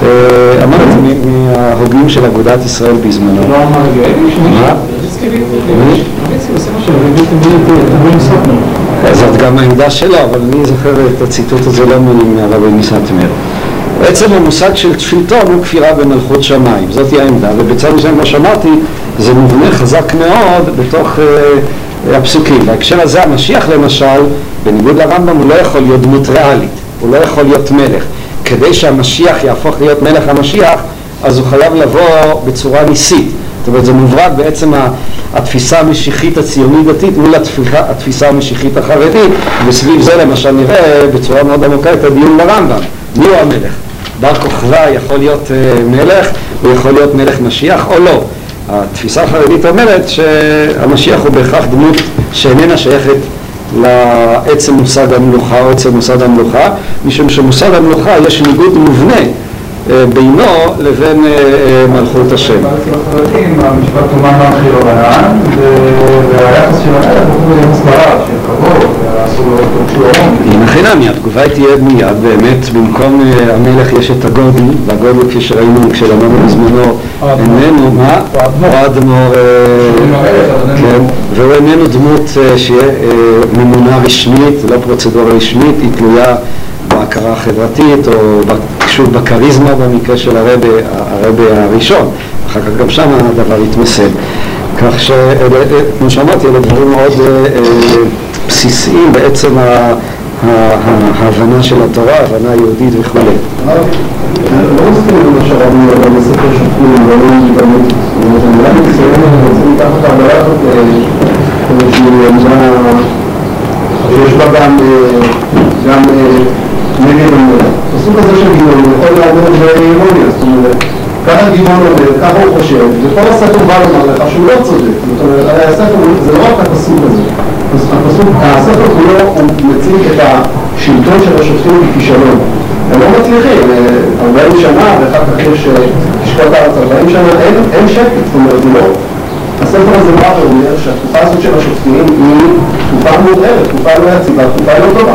אמרתי מההוגים של אגודת ישראל בזמנו. לא אמרתי, זאת גם העמדה שלה, אבל אני זוכר את הציטוט הזה לא מהרבי מסאטמר. בעצם המושג של שלטון הוא כפירה במלכות שמיים, זאת היא העמדה, ובצד משם מה שמעתי זה מובנה חזק מאוד בתוך הפסוקים. בהקשר הזה המשיח למשל, בניגוד לרמב"ם, הוא לא יכול להיות דמות ריאלית, הוא לא יכול להיות מלך. כדי שהמשיח יהפוך להיות מלך המשיח, אז הוא חייב לבוא בצורה ניסית. זאת אומרת, זה מוברד בעצם התפיסה המשיחית הציונית דתית מול התפיסה המשיחית החרדית, וסביב זה למשל נראה בצורה מאוד עמוקה את הדיון ברמב"ם. מי הוא המלך? בר כוכבא יכול להיות מלך, הוא יכול להיות מלך משיח או לא. התפיסה החרדית אומרת שהמשיח הוא בהכרח דמות שאיננה שייכת לעצם מוסד המלוכה או עצם מוסד המלוכה, משום שמוסד המלוכה יש ניגוד מובנה בינו לבין מלכות השם. החרדים, המשפט אומן מהחילורנן, והיחס של המלך הוא מסברה, של כבוד, והסוגלות שלו. מבחינה מהתגובה תהיה מיד, באמת, במקום המלך יש את הגודל, והגודל כפי שראינו כשלמדנו בזמנו איננו, מה? הוא אדמו"ר, והוא איננו דמות שממונה רשמית, לא פרוצדורה רשמית, היא תלויה בהכרה החברתית או שוב בקריזמה במקרה של הרבי הראשון, אחר כך גם שם הדבר התמסד. כך שכמו שאמרתי, אלה דברים מאוד בסיסיים בעצם ההבנה של התורה, ההבנה היהודית וכו'. לא מסתכלים מה שרבים אבל לספר שפורים, לא נשבנות, ובאמת אני מסתכלים ומוצאים תחת העברה הזאת שיש בה גם נגד המלך. הסוג הזה של גימון, הוא יכול לעבור באירוניה, זאת אומרת, ככה גימון עומד, ככה הוא חושב, וכל הספר בא לומר לך שהוא לא צודק, זאת אומרת, הרי הספר זה לא רק הפסוק הזה, הספר כולו הוא מציג את השלטון של השופטים בכישלון, הם לא מצליחים, 40 שנה, ואחר כך יש לשכת הארץ 40 שנה, אין שקט, זאת אומרת, לא. הספר הזה בא ואומר שהתקופה הזאת של השופטים היא תקופה מודרת, תקופה לא יציבה, תקופה לא טובה.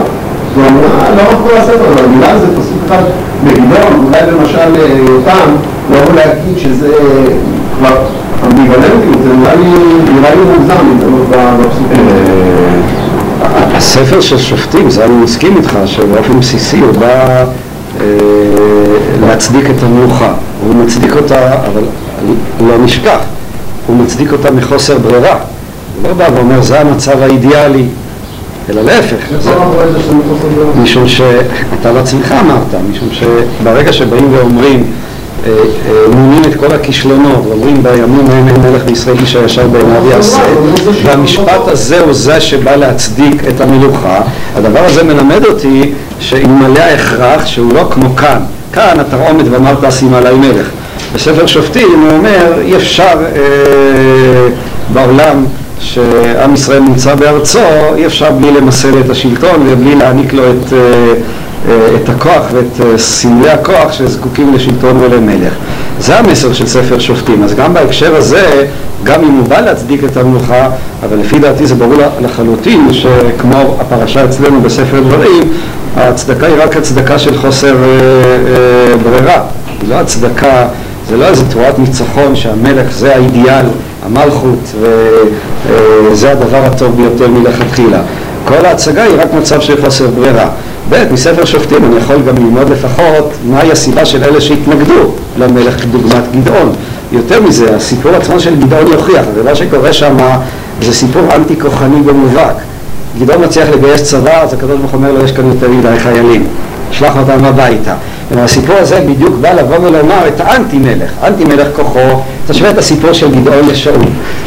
לא רק כל הספר, אבל המילה זה פסוק אחד בגדול, אולי למשל יותם, לא יכול להגיד שזה כבר אמביוולנטיות, זה נראה לי מוגזם בפסוקים. הספר של שופטים, זה אני מסכים איתך, שבאופן בסיסי הוא בא להצדיק את המלוכה, הוא מצדיק אותה, אבל לא נשכח, הוא מצדיק אותה מחוסר ברירה, הוא לא בא ואומר זה המצב האידיאלי, אלא להפך, משום שאתה לעצמך אמרת, משום שברגע שבאים ואומרים, מונים את כל הכישלונות, ואומרים בימים ההם אין מלך בישראל איש הישר בעיניו יעשה, והמשפט הזה הוא זה שבא להצדיק את המלוכה, הדבר הזה מלמד אותי שאלמלא ההכרח שהוא לא כמו כאן, כאן אתה עומד ואמרת אשים עלי מלך. בספר שופטים הוא אומר אי אפשר בעולם שעם ישראל נמצא בארצו, אי אפשר בלי למסל את השלטון ובלי להעניק לו את הכוח ואת סמלי הכוח שזקוקים לשלטון ולמלך. זה המסר של ספר שופטים. אז גם בהקשר הזה, גם אם הוא בא להצדיק את המלוכה, אבל לפי דעתי זה ברור לחלוטין שכמו הפרשה אצלנו בספר דברים, הצדקה היא רק הצדקה של חוסר ברירה. היא לא הצדקה, זה לא איזו תורת ניצחון שהמלך זה האידיאל, המלכות, וזה הדבר הטוב ביותר מלכתחילה. כל ההצגה היא רק מצב של חוסר ברירה. מספר שופטים אני יכול גם ללמוד לפחות מהי הסיבה של אלה שהתנגדו למלך כדוגמת גדעון. יותר מזה, הסיפור עצמו של גדעון יוכיח, הדבר שקורה שם זה סיפור אנטי-כוחני במובהק. גדעון מצליח לגייס צבא, אז הקדוש ברוך הוא אומר לו יש כאן יותר מדי חיילים, שלח אותם הביתה. הסיפור הזה בדיוק בא לבוא ולומר את האנטי-מלך, אנטי-מלך כוחו, תשווה את הסיפור של גדעון לשאול.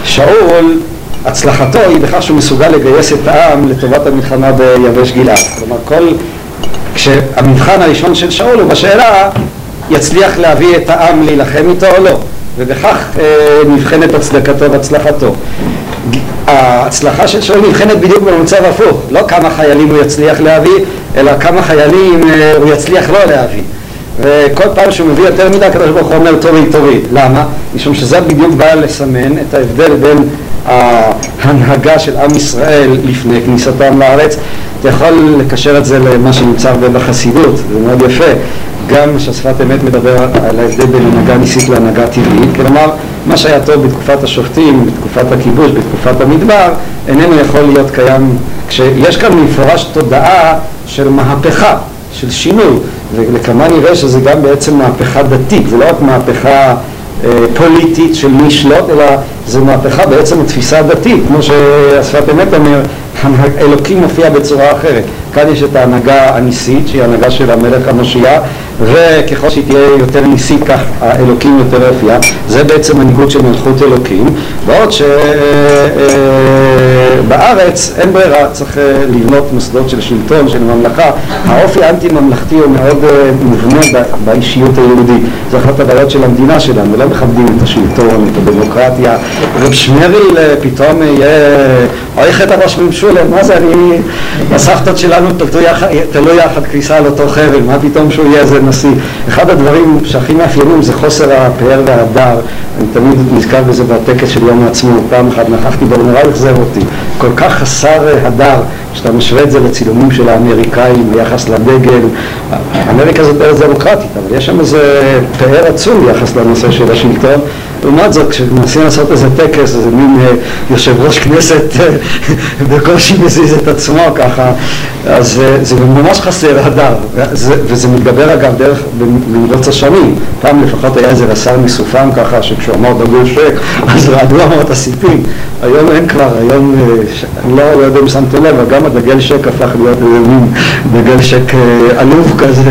שאול, הצלחתו היא בכך שהוא מסוגל לגייס את העם לטובת המלחמה ביבש גלעד. כלומר, כשהמבחן הראשון של שאול הוא בשאלה, יצליח להביא את העם להילחם איתו או לא, ובכך נבחנת הצדקתו והצלחתו. ההצלחה של שאול נבחנת בדיוק במצב הפוך, לא כמה חיילים הוא יצליח להביא, אלא כמה חיילים הוא יצליח לא להביא. וכל פעם שהוא מביא יותר מדי, הקדוש ברוך הוא אומר תוריד. למה? משום שזה בדיוק בא לסמן את ההבדל בין ההנהגה של עם ישראל לפני כניסתם לארץ. אתה יכול לקשר את זה למה שנמצא בחסידות, זה מאוד יפה. גם ששפת אמת מדבר על ההבדל בין הנהגה ניסית להנהגה טבעית, כלומר מה שהיה טוב בתקופת השופטים, בתקופת הכיבוש, בתקופת המדבר, איננו יכול להיות קיים, כשיש כאן מפורש תודעה של מהפכה, של שינוי, ולכמה נראה שזה גם בעצם מהפכה דתית, זה לא רק מהפכה פוליטית של מי שלוט, אלא זה מהפכה בעצם התפיסה דתית, כמו שהשפת אמת אומר, אלוקים מופיע בצורה אחרת. כאן יש את ההנהגה הניסית, שהיא ההנהגה של המלך המשיח, וככל שהיא תהיה יותר ניסית, כך האלוקים יותר יופיע. זה בעצם מנהיגות של מלכות אלוקים, בעוד שבארץ אין ברירה, צריך לבנות מוסדות של שלטון, של ממלכה. האופי האנטי-ממלכתי הוא מאוד מובנה באישיות היהודית. זו אחת הבעיות של המדינה שלנו, לא מכבדים את השלטון, את הדמוקרטיה. רב שמריל פתאום יהיה עורכת הראש ממשולה, מה זה? אני, הסבתות שלנו תלו יחד כניסה על אותו חבל, מה פתאום שהוא יהיה איזה נשיא? אחד הדברים שהכי מאפיינים זה חוסר הפאר וההדר. אני תמיד נזכר בזה בטקס של יום העצמאות, פעם אחת נכחתי בו, נורא יחזר אותי. כל כך חסר הדר, כשאתה משווה את זה לצילומים של האמריקאים ביחס לדגל. אמריקה זאת ארץ דמוקרטית, אבל יש שם איזה פאר עצום ביחס לנושא של השלטון. לעומת זאת, כשמנסים לעשות איזה טקס, איזה מין יושב ראש כנסת בקושי מזיז את עצמו ככה, אז זה ממש חסר הדר, וזה מתגבר אגב דרך במרוץ השנים. פעם לפחות היה איזה רס"ר מסופם ככה, שכשהוא אמר דגול שק, אז רעדו אמרות הסיפים. היום אין כבר, היום, אני לא יודע אם שמתם לב, אבל גם הדגל שק הפך להיות מין דגל שק עלוב כזה.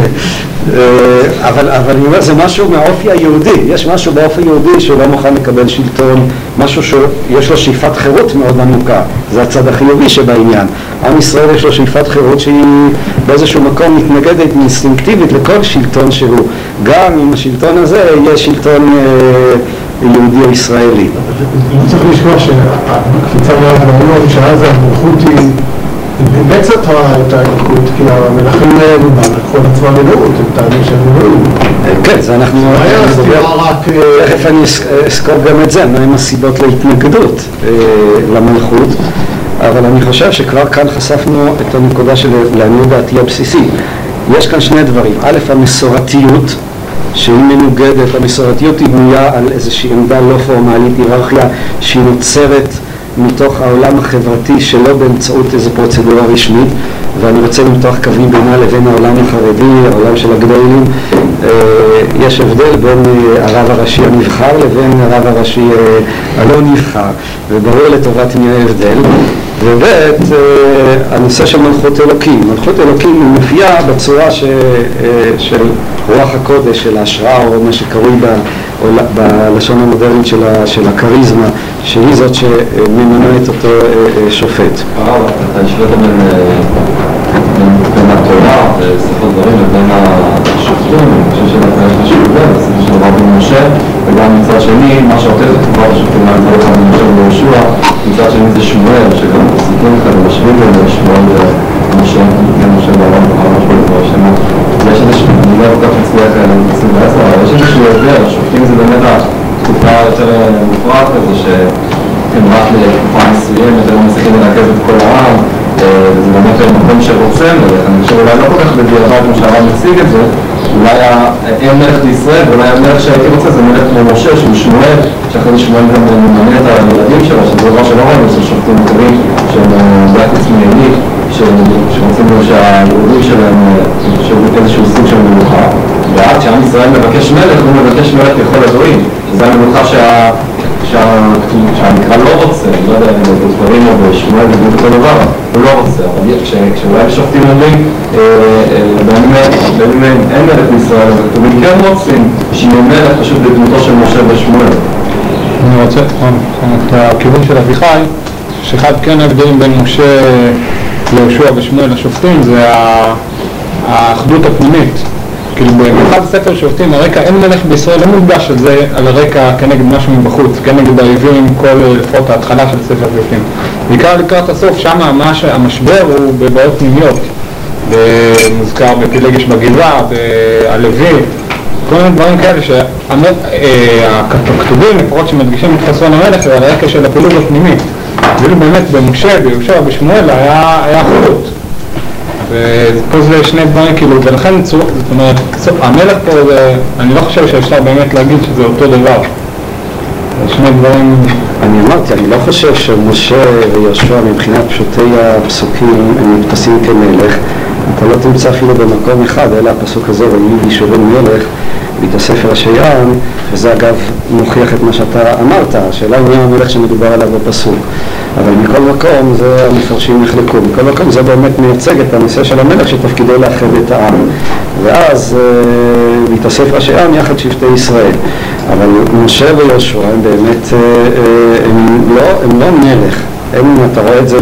אבל אני אומר, זה משהו מהאופי היהודי, יש משהו באופי היהודי שלא מוכן לקבל שלטון, משהו שיש לו שאיפת חירות מאוד עמוקה, זה הצד החיובי שבעניין. עם ישראל יש לו שאיפת חירות שהיא באיזשהו מקום מתנגדת אינסטינקטיבית לכל שלטון שהוא, גם אם השלטון הזה יהיה שלטון יהודי או ישראלי. אני צריך לשמוע שהקפיצה מהרעיון שאז המלכות היא באמצע את ההלכות, כי המלכים לקחו על עצמם מלאות, הם טענים שהם מלאים. כן, זה אנחנו... תכף אני אסקור גם את זה, מהם הסיבות להתנגדות למלכות, אבל אני חושב שכבר כאן חשפנו את הנקודה של לעניות דעתי הבסיסי. יש כאן שני דברים. א', המסורתיות, שהיא מנוגדת, המסורתיות היא בנויה על איזושהי עמדה לא פורמלית, היררכיה שהיא נוצרת מתוך העולם החברתי שלא באמצעות איזו פרוצדורה רשמית, ואני רוצה למתוח קווים בינה לבין העולם החרדי, העולם של הגדולים. יש הבדל בין הרב הראשי הנבחר לבין הרב הראשי הלא נבחר, וברור לטובת מי ההבדל. ובית, הנושא של מלכות אלוקים. מלכות אלוקים מופיעה בצורה של רוח הקודש, של ההשראה, או מה שקרוי בלשון המודרנית של הכריזמה, שהיא זאת שממנה את אותו שופט. הרב, אתה השווית בין התורה וספר דברים לבין השופטים, אני חושב שזה יש לשופטים, זה ספר של רבי משה, וגם מצד שני, מה שעוטף את כבר השופטים מהגבול אחד משה ויהושע, מצד שני זה שמואל, שגם פסיקים כאן ומשווים לזה, שמואל ומשה, גם משה בעולם וכבר משהו לדבר השני. יש איזשהו, אני לא כל כך מצליח למצאים בעצם, אבל יש איזשהו הבדל, השופטים זה באמת התקופה יותר מופרעת כזו, שהם רק לתקופה מסוימת, הם מצליחים לנקז את כל העם, זה באמת מקום שרוצה, ואני חושב אולי לא כל כך בדיעבד כמו שהרב מציג את זה, אולי אין מלך לישראל, ואולי המלך שהייתי רוצה זה מלך כמו משה, שהוא שמואל, שאחרי שמואל גם ממנה את הילדים שלו, שזה דבר שלא רואים, זה שופטים מקרים שהם בית עצמאיים, שרוצים לו שהיהודים שלהם שירות איזשהו סוג של מלוכה. ועד כשעם ישראל מבקש מלך, הוא מבקש מלך לכל הדורים, שזו המלוכה שהמקרא לא רוצה, אני לא יודע אם זה דברים או בשמואל בגלל אותו דבר, הוא לא רוצה, אבל כשאולי שופטים אומרים, בימים אין מלך בישראל, אז כתובים כן רוצים שיהיה מלך פשוט בדמותו של משה ושמואל. אני רוצה, את הכיוון של אביחי, שאחד כן ההבדלים בין משה ליהושע ושמואל לשופטים זה האחדות הפנימית. כאילו באחד ספר שופטים, הרקע אין מלך בישראל, לא מודגש על זה, על הרקע כנגד משהו מבחוץ, כנגד הריבים, כל לפחות ההתחלה של ספר שופטים. בעיקר לקראת הסוף, שם המשבר הוא בבעיות פנימיות. מוזכר בפילגש בגבעה, הלוי, כל מיני דברים כאלה שהכתובים, לפחות שמדגישים את חסרון המלך, זה על הרקע של הפילוג הפנימית. ואילו באמת במשה, ביהושע, בשמואל היה אחדות. ופה זה שני דברים, כאילו, ולכן, זאת אומרת, המלך פה, אני לא חושב שאפשר באמת להגיד שזה אותו דבר. שני דברים... אני אמרתי, אני לא חושב שמשה ויהושע מבחינת פשוטי הפסוקים הם נתפסים כמלך. אתה לא תמצא אפילו במקום אחד, אלא הפסוק הזה, ויהי בישורון מלך, בית הספר השייען, וזה אגב מוכיח את מה שאתה אמרת, השאלה היא מי המלך שמדובר עליו בפסוק. אבל מכל מקום זה המפרשים נחלקו, מכל מקום זה באמת מייצג את הנושא של המלך שתפקידו לאחד את העם. ואז בית הספר השייען יחד שבטי ישראל. אבל משה ויהושע הם באמת, הם לא מלך. אתה רואה את זה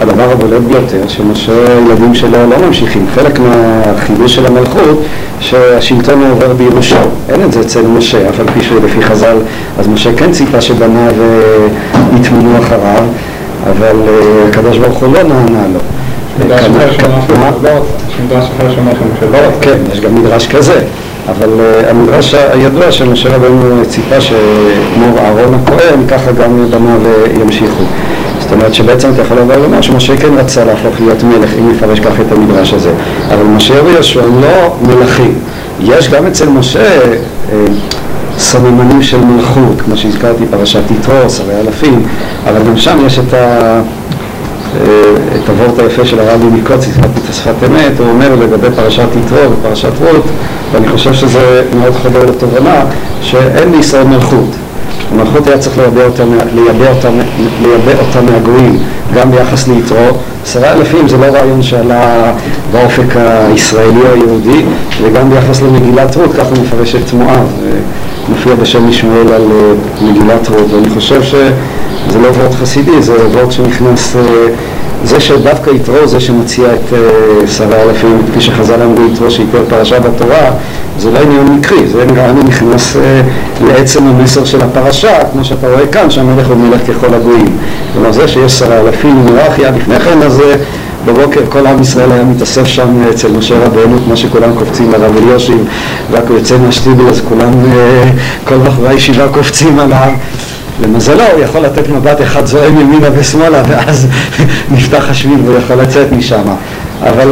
הדבר הבולט ביותר, שמשה הילדים שלו לא ממשיכים. חלק מהחידוש של המלכות שהשלטון עובר בירושה. אין את זה אצל משה, אף על פי שלפי חז"ל, אז משה כן ציפה שבניו יתמנו אחריו, אבל הקדוש ברוך הוא לא נענה לו. מדרש אחר שאומר שלא רוצה. כן, יש גם מדרש כזה. אבל המדרש הידוע שמשה רבנו ציפה שמור אהרון הכהן, ככה גם בניו ימשיכו. זאת אומרת שבעצם אתה יכול לומר שמשה כן רצה להפוך להיות מלך, אם נפרש ככה את המדרש הזה. אבל משה ויהושע לא מלכים. יש גם אצל משה סממנים של מלכות, כמו שהזכרתי פרשת יתרו, שרי אלפים, אבל גם שם יש את הוורט היפה של הרבי מקוצק, הזכרתי את השפת אמת, הוא אומר לגבי פרשת יתרו ופרשת רות, ואני חושב שזה מאוד חודר לתובנה, שאין לישראל מלכות. המלכות היה צריך לייבא אותה מהגויים, גם ביחס ליתרו. 10,000 זה לא רעיון שעלה באופק הישראלי או היהודי, וגם ביחס למגילת רות, ככה מפרש את מואב, מופיע בשם ישמעאל על מגילת רות. ואני חושב שזה לא וורט חסידי, זה וורט שנכנס, זה שדווקא יתרו, זה שמציע את 10,000, כפי שחז"ל אמרו יתרו שעיקר פרשה בתורה, זה לא עניין מקרי, זה נראה לי נכנס לעצם המסר של הפרשה, כמו שאתה רואה כאן, שהמלך הוא מלך ככל הגויים. כלומר זה שיש 10,000 מלאכיה לפני כן, אז בבוקר כל עם ישראל היה מתאסף שם אצל משה רבנו, כמו שכולם קופצים עליו וליושים, רק הוא יוצא מהשטיבל, אז כולם, כל בחורי הישיבה קופצים עליו. למזלו, הוא יכול לתת מבט אחד זועם ימינה ושמאלה, ואז נפתח השביל והוא יכול לצאת משם. אבל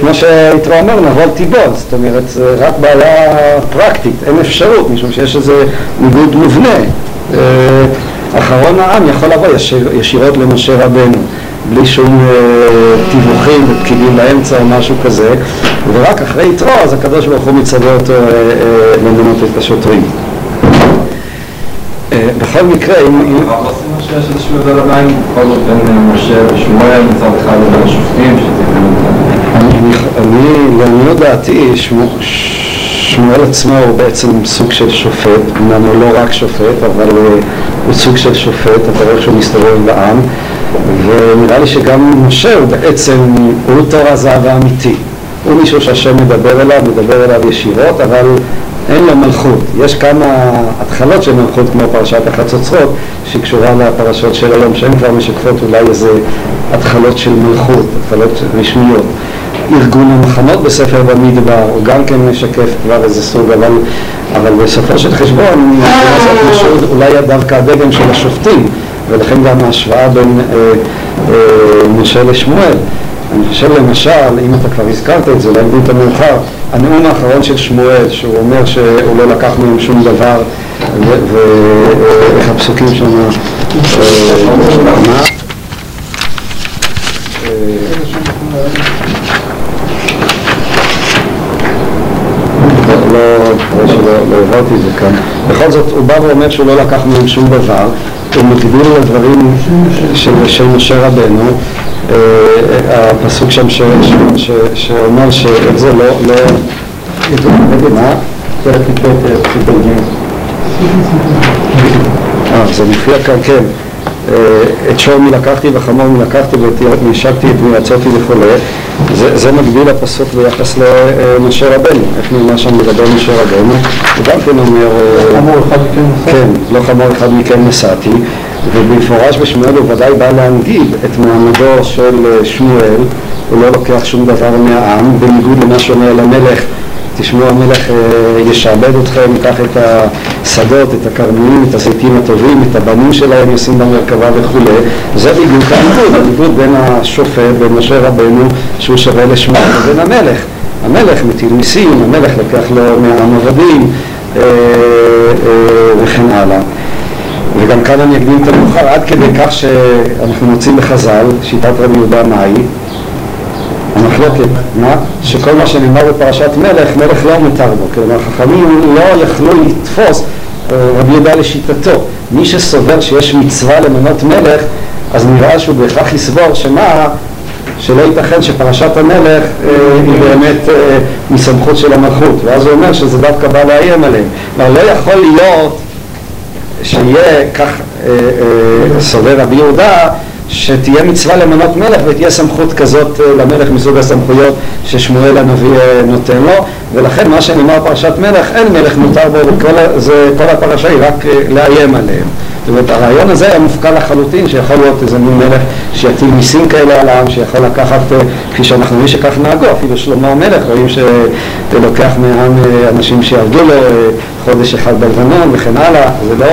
כמו שיתרו אמר, נבול תיבול, זאת אומרת, זה רק בעיה פרקטית, אין אפשרות, משום שיש איזה ניגוד מובנה. אחרון העם יכול לבוא ישירות למשה רבנו, בלי שום תיווחים ופקידים לאמצע או משהו כזה, ורק אחרי יתרו, אז הקדוש ברוך הוא מצווה אותו למנות את השוטרים. בכל מקרה, אם... מה עושים משה שיש איזשהו ידע למים? בכל זאת אין משה ושמואל מצד אחד בין השופטים שתקנו. לעניות דעתי, שמואל עצמו הוא בעצם סוג של שופט, הוא לא רק שופט, אבל הוא סוג של שופט, אתה רואה שהוא מסתובב בעם, ונראה לי שגם משה הוא בעצם, הוא תור הזהב האמיתי. הוא מישהו שהשם מדבר אליו ישירות, אבל... אין לו מלכות. יש כמה התחלות של מלכות כמו פרשת החצוצרות שקשורה לפרשות של היום שהן כבר משקפות אולי איזה התחלות של מלכות, התחלות רשמיות. ארגון המחנות בספר במדבר הוא גם כן משקף כבר איזה סוג, אבל בסופו של חשבון אולי דווקא הדגם של השופטים, ולכן גם ההשוואה בין משה לשמואל. אני חושב למשל, אם אתה כבר הזכרת את זה, להגיד את המאוחר, הנאום האחרון של שמואל, שהוא אומר שהוא לא לקח מהם שום דבר, ואיך הפסוקים שם... לא עברתי את זה כאן. בכל זאת, הוא בא ואומר שהוא לא לקח מהם שום דבר, הוא מקביל לדברים של משה רבנו, הפסוק שם שאומר שאיך זה לא מה? פרק י"ט פסוק ג' זה מופיע כאן, כן, את שור מלקחתי וחמור מלקחתי ונשקתי את מרצותי וכולי, זה מגביל הפסוק ביחס למשה רבנו, איך נאמר שם לגבי משה רבנו, הוא גם כן אומר לא חמור אחד מכם נסעתי, ובמפורש בשמואל הוא ודאי בא להנגיד את מעמדו של שמואל, הוא לא לוקח שום דבר מהעם, בניגוד למה שאומר למלך תשמעו המלך ישעבד אתכם, ייקח את השדות, את הכרמיים, את הזיתים הטובים, את הבנים שלהם ישים במרכבה וכו'. זה בגלל העיבוד בין השופט, בין משה רבנו, שהוא שווה לשמו, ובין המלך. המלך מטיל מיסים, המלך לקח לו מהעבדים וכן הלאה. וגם כאן אני אקדים את המאוחר, עד כדי כך שאנחנו מוצאים בחז"ל, שיטת רבי יהודה מהי, המחלוקת, שכל מה שנאמר בפרשת מלך, מלך לא מותר בו. כלומר, חכמים לא יכלו לתפוס, רבי יהודה לשיטתו. מי שסובר שיש מצווה למנות מלך, אז נראה שהוא בהכרח יסבור שמה, שלא ייתכן שפרשת המלך היא באמת מסמכות של המלכות. ואז הוא אומר שזה דווקא בא לאיים עליהם. אבל לא יכול להיות שיהיה, כך סובר רבי יהודה, שתהיה מצווה למנות מלך ותהיה סמכות כזאת למלך מסוג הסמכויות ששמואל הנביא נותן לו, ולכן מה שנאמר פרשת מלך, אין מלך מותר בו, כל הפרשה היא רק לאיים עליהם. זאת אומרת, הרעיון הזה היה מופקע לחלוטין, שיכול להיות איזה מין מלך שיטיל מיסים כאלה על העם, שיכול לקחת, כפי שאנחנו רואים שכך נהגו, אפילו שלמה המלך, רואים שלוקח מהם אנשים שיעבדו לו חודש אחד בלבנון וכן הלאה, זה לא...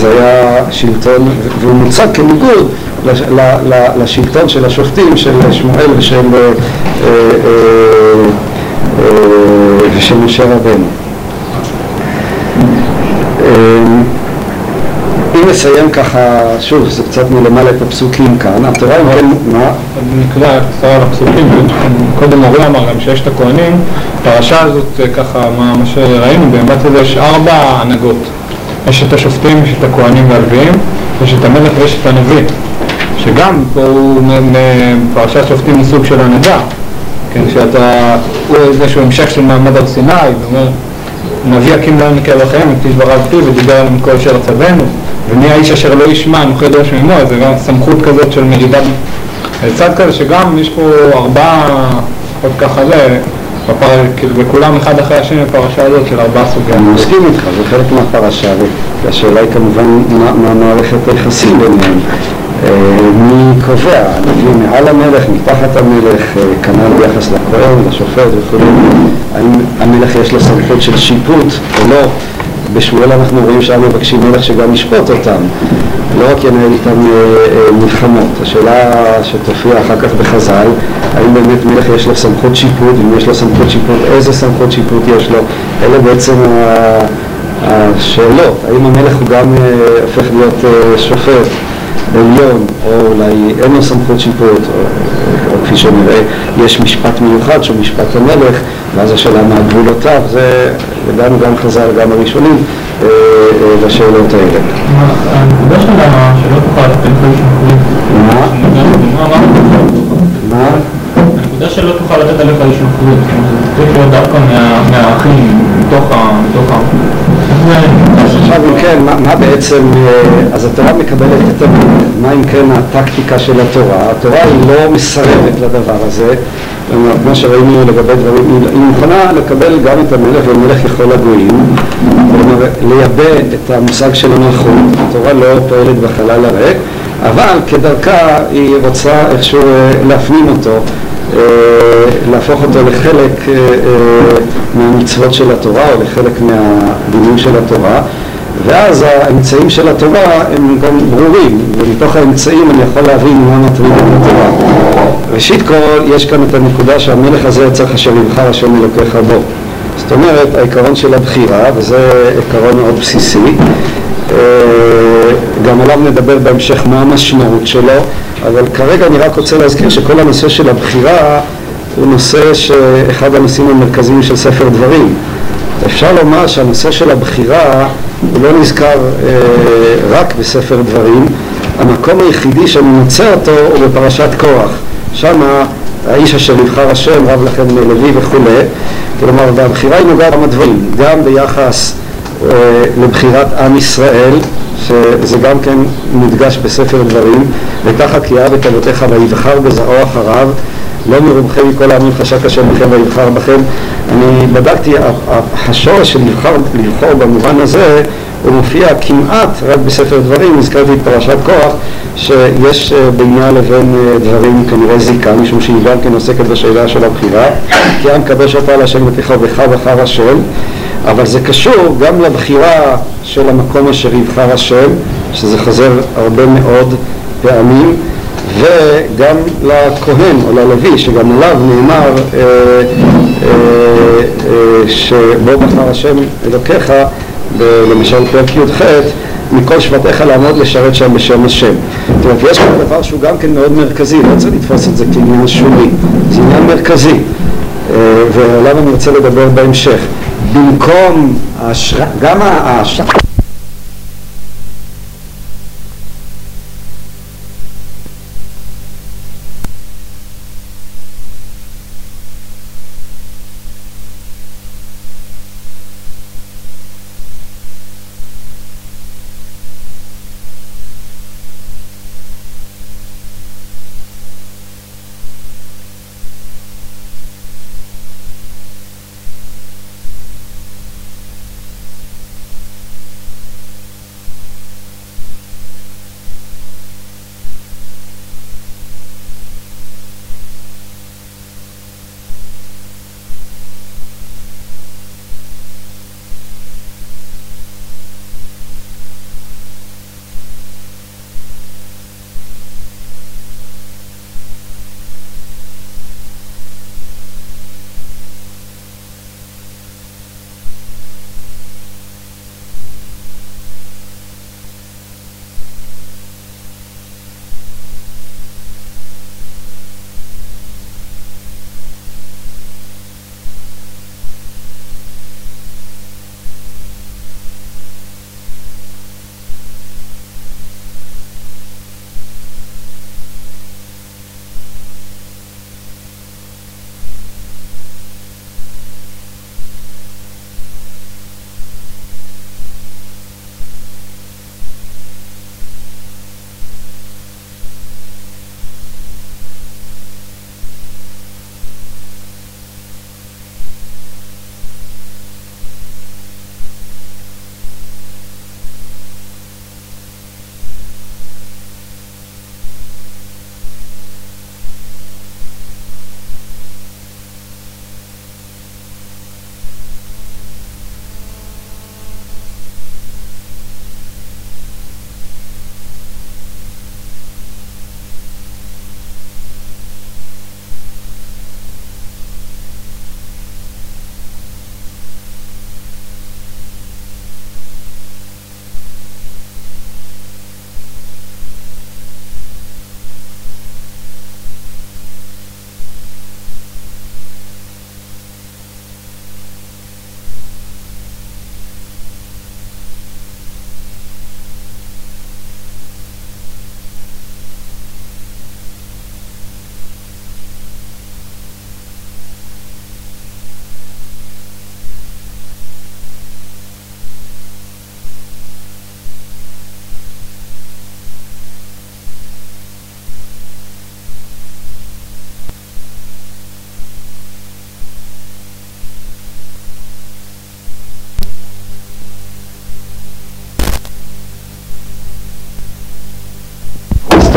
זה היה שלטון, והוא מוצג כניגוד לשלטון של השופטים, של שמואל ושל משה רבנו. אם נסיים ככה, שוב, זה קצת מלמעלה את הפסוקים כאן, התורה אם כן, מה? נקרא קצרה על הפסוקים, קודם אורי אמר גם שיש את הכהנים, הפרשה הזאת ככה, מה שראינו, באמת הזה יש 4 הנהגות. יש את השופטים, יש את הכהנים והלוויים, יש את המלך ויש את הנביא, שגם פה הוא פרשת שופטים מסוג של הנהגה, כן, שאתה, הוא איזשהו המשך של מעמד הר סיני, ואומר, נביא הקים להם כלכם, וכתיש ברב פי ודיבר עליהם כל אשר צווינו, ומי האיש אשר לא ישמע, נוכל דורש ממנו, זה גם סמכות כזאת של מדידה, צד כזה שגם יש פה 4, עוד ככה זה, וכולם אחד אחרי השני בפרשה הזאת של 4 סוגים. אני מסכים איתך, זה חלק מהפרשה, והשאלה היא כמובן מה מערכת היחסים ביניהם. מי קובע, הנביא מעל המלך, מתחת המלך, כנ"ל ביחס לכהן, לשופט וכו'. האם המלך יש לו סמכות של שיפוט או לא? בשמואל אנחנו רואים שאנו מבקשים מלך שגם ישפוט אותם, לא רק ינהל איתם מלחמות. השאלה שתופיע אחר כך בחז"ל, האם באמת מלך יש לו סמכות שיפוט, אם יש לו סמכות שיפוט, איזה סמכות שיפוט יש לו, אלה בעצם השאלות. האם המלך הוא גם הופך להיות שופט עליון, או אולי אין לו סמכות שיפוט, או כפי שנראה, יש משפט מיוחד שהוא משפט המלך, ואז השאלה מה גבולותיו, זה לדענו גם חז"ל, גם הראשונים, לשאלות האלה. הנקודה של השאלות תוכל לתת עליך איש נוכלות, זה צריך להיות דווקא מהאחים, מתוך עכשיו אם כן, מה בעצם, אז התורה מקבלת את המלך, מה אם כן הטקטיקה של התורה? התורה היא לא מסרבת לדבר הזה, כמו שראינו לגבי דברים, היא מוכנה לקבל גם את המלך, והמלך יכול לגויים, לייבא את המושג של המלכות, התורה לא פועלת בחלל הריק, אבל כדרכה היא רוצה איכשהו להפנים אותו, להפוך אותו לחלק מהמצוות של התורה או לחלק מהדינים של התורה, ואז האמצעים של התורה הם גם ברורים, ומתוך האמצעים אני יכול להבין מה מטריד את התורה. ראשית כל יש כאן את הנקודה שהמלך הזה צריך אשר יבחר השם אלוקיך בו, זאת אומרת העיקרון של הבחירה, וזה עיקרון מאוד בסיסי, גם עליו נדבר בהמשך מה המשמעות שלו, אבל כרגע אני רק רוצה להזכיר שכל הנושא של הבחירה הוא נושא שאחד הנושאים המרכזיים של ספר דברים. אפשר לומר שהנושא של הבחירה הוא לא נזכר רק בספר דברים, המקום היחידי שממצא אותו הוא בפרשת קורח, שמה האיש אשר נבחר השם רב לכם לוי וכו'. כלומר והבחירה היא נוגעת כמה דברים, גם ביחס לבחירת עם ישראל, שזה גם כן מודגש בספר דברים, ותחת כי אהב את אבותיך ויבחר בזרעו אחריו, לא מרובכם מכל העמים חשק השם בכם ויבחר בכם. אני בדקתי, השורש של לבחור במובן הזה הוא מופיע כמעט רק בספר דברים. הזכרתי את פרשת קורח שיש בינה לבין דברים כנראה זיקה, משום שהיא גם כן עוסקת בשאלה של הבחירה, כי עם קדש אותה להשם בפיך ובחר השם, אבל זה קשור גם לבחירה של המקום אשר יבחר השם, שזה חוזר הרבה מאוד פעמים, וגם לכהן או ללוי, שגם עליו נאמר שבו בחר השם אלוקיך, למשל פרק י"ח, מכל שבטיך לעמוד לשרת שם בשם השם. זאת אומרת, יש כאן דבר שהוא גם כן מאוד מרכזי, לא צריך לתפוס את זה כעניין שולי, זה עניין מרכזי, ועליו אני רוצה לדבר בהמשך. במקום גם ההשראה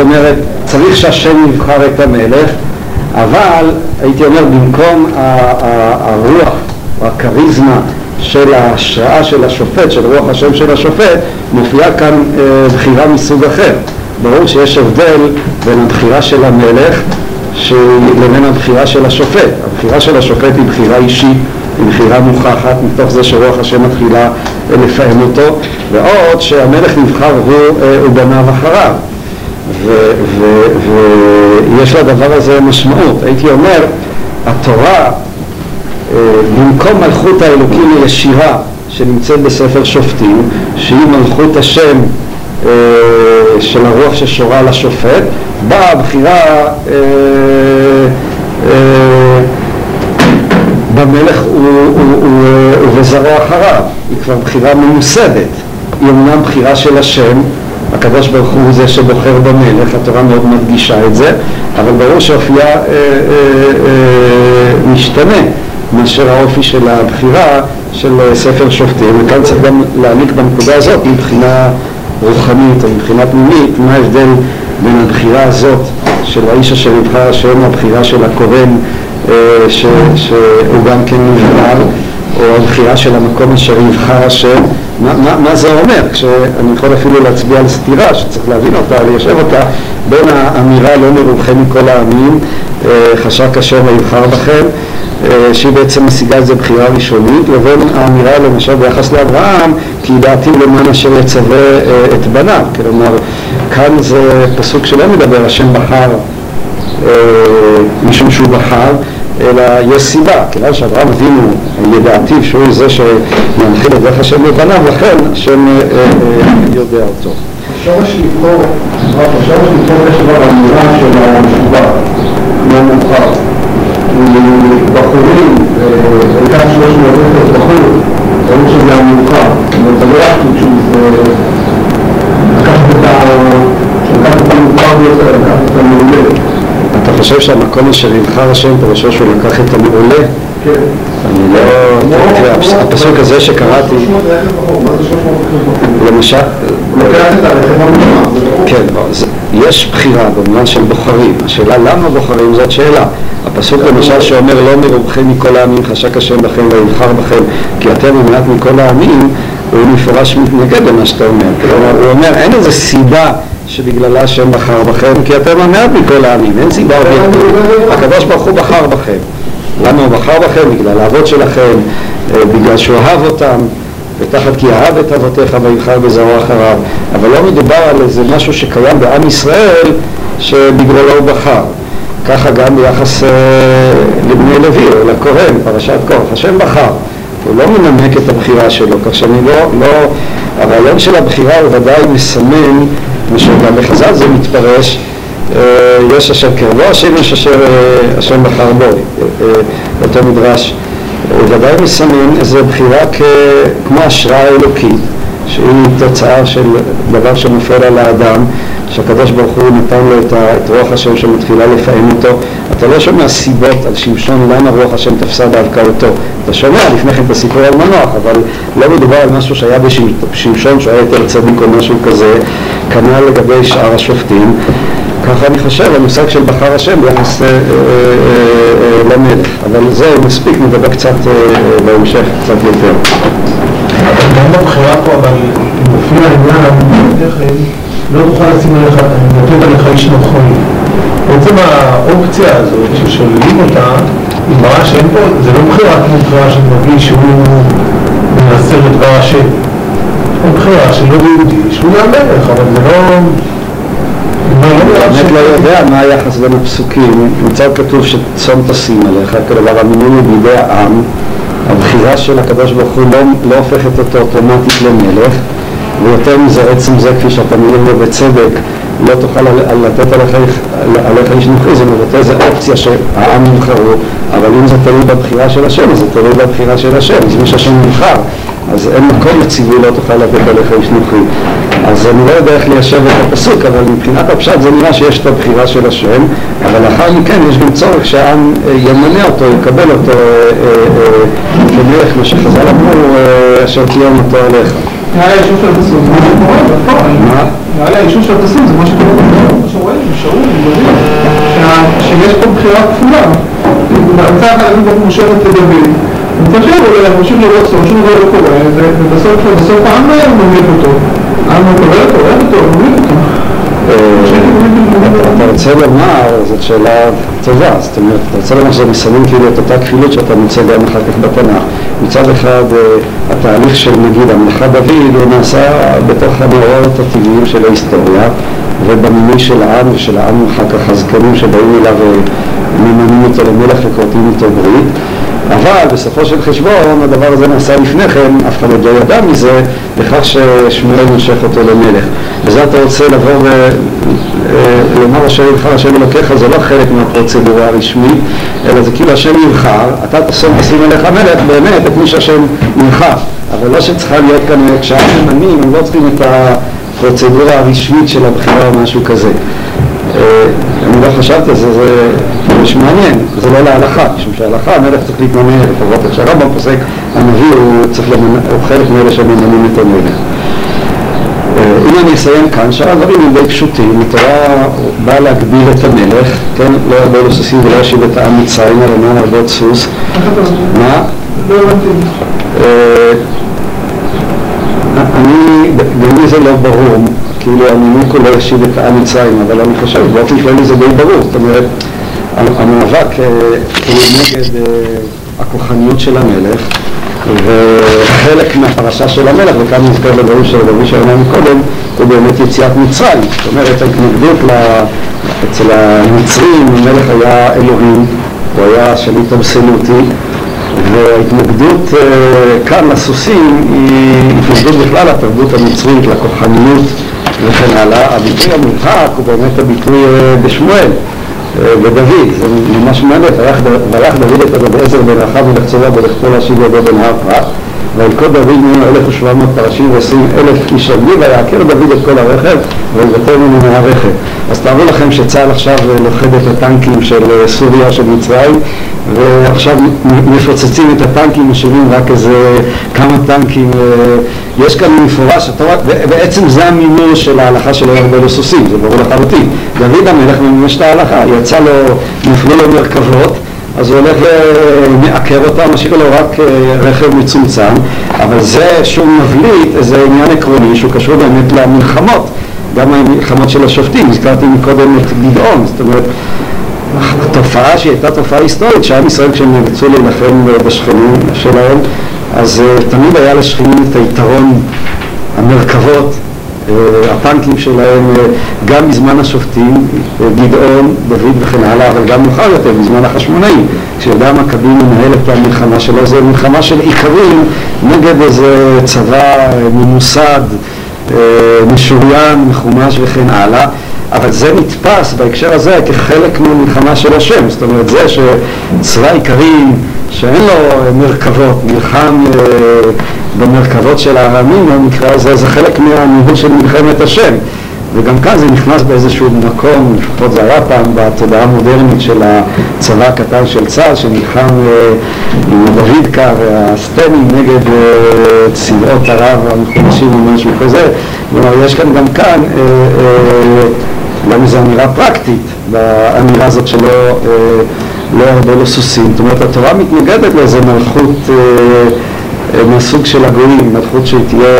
אומרת, צריך שהשם יבחר את המלך, אבל הייתי אומר במקום הרוח או הכריזמה של ההשראה של השופט, של רוח השם של השופט, מופיעה כאן בחירה מסוג אחר. ברור שיש הבדל בין הבחירה של המלך לבין הבחירה של השופט. הבחירה של השופט היא בחירה אישית, היא בחירה מוכחת, מתוך זה שרוח השם מתחילה לפעם אותו, ועוד שהמלך נבחר הוא בניו אחריו. ויש לדבר הזה משמעות. הייתי אומר, התורה, במקום מלכות האלוקים הישירה שנמצאת בספר שופטים, שהיא מלכות השם של הרוח ששורה לשופט, באה הבחירה במלך ובזרוע אחריו. היא כבר בחירה מיוסדת, היא אמנם בחירה של השם, הקדוש ברוך הוא זה שבוחר במלך, התורה מאוד מדגישה את זה, אבל ברור שאופייה משתנה מאשר האופי של הבחירה של ספר שופטים, וכאן צריך גם להעמיק בנקודה הזאת מבחינה רוחנית או מבחינה פנימית, מה ההבדל בין הבחירה הזאת של האיש אשר נבחר השם, הבחירה של הקורן שהוא גם כן נבחר, או הבחירה של המקום אשר נבחר השם. מה זה אומר? כשאני יכול אפילו להצביע על סתירה שצריך להבין אותה, ליישב אותה בין האמירה לא מרוחם מכל העמים, חשק השם היבחר בכם, שהיא בעצם משיגה את זה בחירה ראשונית, לבין האמירה למשל ביחס לאברהם, כי דעתי למען אשר יצווה את בניו. כלומר, כאן זה פסוק שלא מדבר, השם בחר משום שהוא בחר, אלא יש סיבה, כיוון שאברהם אבינו ידעתיו שהוא זה שמנחיל את דרך השם לבניו, לכן השם יודע אותו. השורש לבחור, יש כבר אמירה של המשובח, לא מאוחר. בחורים, הייתה 300 בחור, תראו שזה המאוחר. זה לא יחתו שזה לקחת את המאוחר ביותר, לקחת את המאוחר. אתה חושב שהמקום אשר נבחר השם פרשו שהוא לקח את המעולה? כן. אני לא... הפסוק הזה שקראתי... למשל... כן, יש בחירה במובן של בוחרים. השאלה למה בוחרים זאת שאלה. הפסוק למשל שאומר לא מרובכם מכל העמים, חשק השם בכם ויבחר בכם, כי אתם מעט מכל העמים, הוא מפורש מתנגד למה שאתה אומר. כלומר, הוא אומר אין איזה סיבה שבגללה השם בחר בכם, כי אתם המעט מכל העמים, אין סיבה אובייקטיבית. הקדוש ברוך הוא בחר בכם. למה הוא בחר בכם? בגלל האבות שלכם, בגלל שהוא אהב אותם, ותחת כי אהב את אבותיך ויבחר בזרעו אחריו. אבל לא מדובר על איזה משהו שקיים בעם ישראל שבגללו הוא בחר. ככה גם ביחס לבני לוי, או לכהן, פרשת קורח, השם בחר. הוא לא מנמק את הבחירה שלו, כך שאני לא... הרעיון של הבחירה הוא ודאי מסמן משום בחז"ל זה מתפרש, יש אשר קרבו השם, יש אשר השם בחר בו, אותו מדרש. ודאי מסמן איזו בחירה כמו השראה אלוקית, שהיא תוצאה של דבר שמופעל על האדם, שהקדוש ברוך הוא נתן לו את רוח השם שמתחילה לפעמים אותו. אתה לא שומע סיבות על שמשון למה רוח השם תפסה דווקא אותו. אתה שומע לפני כן את הסיפור על מנוח, אבל לא מדובר על משהו שהיה בשמשון, שהיה יותר צדיק או משהו כזה, כנ"ל לגבי שאר השופטים. ככה אני חושב, המושג של בחר השם ביחס למלך. אבל זהו, מספיק, נדבר קצת בהמשך, קצת יותר. אבל גם בבחירה פה, אבל אם מופיע עניין, לא תוכל לשים עליך, לתת עליך איש נכון. בעצם האופציה הזאת ששוללים אותה, היא מראה שאין פה, זה לא בחירה כמו בחירה שמרגיש שהוא מנסה לדבר השם. הוא בחירה שלא ביהודי, שהוא מהמלך, אבל זה לא... באמת לא יודע מה היחס בין הפסוקים. מצד כתוב שצום תשים עליך, כלומר המינוי בידי העם, הבחירה של הקדוש ברוך הוא לא הופכת אותו אוטומטית למלך, ויותר מזה עצם זה כפי שאתה מבין ובצדק, לא תוכל לתת עליך איש נוכרי, זה מבטא איזו אופציה שהעם נבחרו, אבל אם זה תלוי בבחירה של השם, אז זה תלוי בבחירה של השם, אז מי שהשם נבחר, אז אין מקום לציווי לא תוכל לתת עליך איש נוכרי. אז אני לא יודע איך ליישב את הפסוק, אבל מבחינת הפשט זה נראה שיש את הבחירה של השם, אבל אחר מכן יש גם צורך שהעם ימנה אותו, יקבל אותו כמלך, כמו שחז"ל אמרו, אשר קיים אותו עליך. נראה לי היישוב של הפסוק, זה מה שקורה בפועל. מה? נראה לי היישוב של הפסוק, זה מה שקורה בפועל. מה שרואים, שאול, מגורים, שיש פה בחירה כפולה. נמצא חייבים בו מושבת לדוד. נמצא שאול, אולי, מושבים לראות סוף, שום דבר לא קורה, ובסוף העם מומיד אותו. העם מקבל אותו, אוהב אותו, מומיד אותו. אתה רוצה לומר, זאת שאלה טובה, זאת אומרת, אתה רוצה לומר שזה מסלם כאילו את אותה כפילות שאתה מוצא גם אחר כך בתנ"ך. מצד אחד, התהליך של נגיד המלכה דוד הוא נעשה בתוך המאורעות הטבעיים של ההיסטוריה ובמינוי של העם ושל העם אחר כך הזקנים שבאים אליו וממנים אותו למלך וכורתים אותו ברית, אבל בסופו של חשבון הדבר הזה נעשה לפני כן, אף אחד לא ידע מזה, בכך ששמואל נושך אותו למלך. וזה אתה רוצה לבוא ולומר אשר יבחר השם אלוקיך, זה לא חלק מהפרוצדורה הרשמית, אלא זה כאילו השם יבחר, אתה תשים אליך מלך באמת את מי שהשם יבחר, אבל לא שצריכה להיות כאן, כשהם ממנים, הם לא צריכים את הפרוצדורה הרשמית של הבחירה או משהו כזה. אני לא חשבתי על זה, זה מעניין, זה לא להלכה, משום שההלכה, המלך צריך להתמנה לפחות איך שהרמב"ם פוסק, הנביא הוא חלק מאלה שממנים את המלך. אם אני אסיים כאן, שאר הדברים הם די פשוטים, התורה באה להגביל את המלך, כן, לא הרבה לא סוסים ולא ישיב את העם מצרים, אלא נאמר הרבה עוד סוס. מה? לא מתאים. אני, בגלל זה לא ברור, כאילו המינוק הוא לא ישיב את העם מצרים, אבל אני חושב, באופן כללי זה די ברור, זאת אומרת, המאבק נגד הכוחניות של המלך, וחלק מהפרשה של המלך, וכאן נזכר לדברים של הדברים שלנו מקודם, הוא באמת יציאת מצרים. זאת אומרת, ההתנגדות אצל המצרים, המלך היה אלוהים, הוא היה שליט אבסולוטי, וההתנגדות כאן לסוסים היא התנגדות בכלל לתרבות המצרית, לכוחניות וכן הלאה. הביטוי המובהק הוא באמת הביטוי בשמואל, בדוד, זה ממש מעניין, והלך דוד את עזר בן רחב ולחצובה ולכתו להשיב ידו בן הר פרת וילכוד דוד ממנו 1,700 פרשים ו20,000 איש עבדי ויעקר דוד את כל הרכב ויבטר ממנו מהרכב. אז תארו לכם שצה"ל עכשיו לוכד את הטנקים של סוריה, של מצרים, ועכשיו מפוצצים את הטנקים, משאירים רק איזה כמה טנקים. יש כאן מפורש, בעצם זה המינוי של ההלכה של הרבה סוסים, זה ברור לחלוטין. דוד המלך ממש את ההלכה, יצא לו, נפלו לו מרכבות, אז הוא הולך ומעקר אותה, משאיר לו רק רכב מצומצם, אבל זה שהוא מבליט איזה עניין עקרוני שהוא קשור באמת למלחמות, גם המלחמות של השופטים. הזכרתי מקודם את גדעון, זאת אומרת, התופעה שהיא הייתה תופעה היסטורית, שעם ישראל כשהם נאלצו להילחם בשכנים שלהם, אז תמיד היה לשכנים את היתרון, המרכבות, הטנקים שלהם, גם בזמן השופטים, גדעון, דוד וכן הלאה, אבל גם מאוחר יותר, בזמן החשמונאים, כשיהודה המכבי מנהל את המלחמה שלו, זו מלחמה של עיקרים נגד איזה צבא ממוסד, משוריין, מחומש וכן הלאה, אבל זה נתפס בהקשר הזה כחלק מהמלחמה של השם. זאת אומרת, זה שצבא עיקרים שאין לו מרכבות, נלחם במרכבות של הערמים, במקרה הזה, זה חלק מהניהול של מלחמת השם. וגם כאן זה נכנס באיזשהו מקום, לפחות זה היה פעם בתודעה המודרנית של הצבא הקטן של צה"ל, שנלחם עם דוידקה והסטנים נגד צבאות ערב המחומשים ומשהו כזה. כלומר, יש כאן גם כאן, למה זו אמירה פרקטית, באמירה הזאת שלא הרבה לא סוסים. זאת אומרת, התורה מתנגדת לאיזו מלכות מהסוג של הגויים, מלכות שהיא תהיה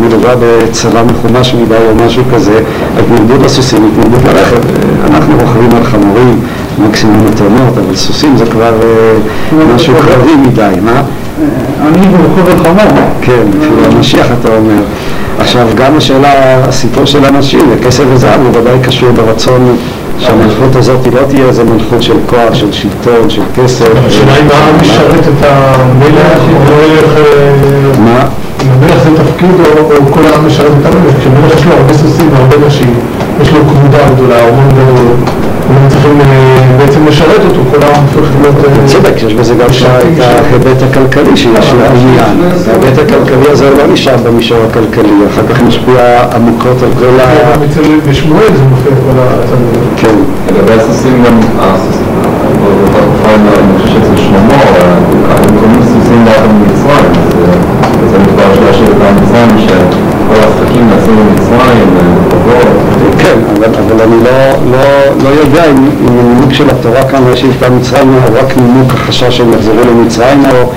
מלווה בצבא מחומש מדי או משהו כזה. התנגדות לסוסים, התנגדות לרכב, אנחנו רוכבים על חמורים, מקסימום מתנות, אבל סוסים זה כבר משהו קרבי מדי, מה? אני ברוכב על חמור. כן, אפילו המשיח אתה אומר. עכשיו, גם השאלה, הסיפור של אנשים, הכסף וזהב, הוא ודאי קשור ברצון שהמלכות הזאת לא תהיה איזו מלכות של כוח, של שלטון, של כסף. השאלה אם העם משרת את המלך, מה? אם המלך זה תפקיד או כל העם משרת את המלך, כשהמלך יש לו הרבה סוסים והרבה נשים, יש לו כבודה גדולה, הם צריכים בעצם לשרת אותו, כל העם צריך להיות... צודק, יש בזה גם את ההיבט הכלכלי שיש לעניין. ההיבט הכלכלי הזה לא נשאר במישור הכלכלי, אחר כך משפיע עמוקות על כל ה... בשמואל זה מופיע כל הצדדים. כן. לגבי הסוסים גם... אני חושב שזה שלמה, הם קוראים סוסים דרך ממצרים, זה מדבר שלה של דרך ממצרים, שכל השחקים נעשים במצרים, כן, אבל אני לא יודע אם הנימוק של התורה כאן יש איתה מצרים או רק נימוק החשש שהם יחזרו למצרים או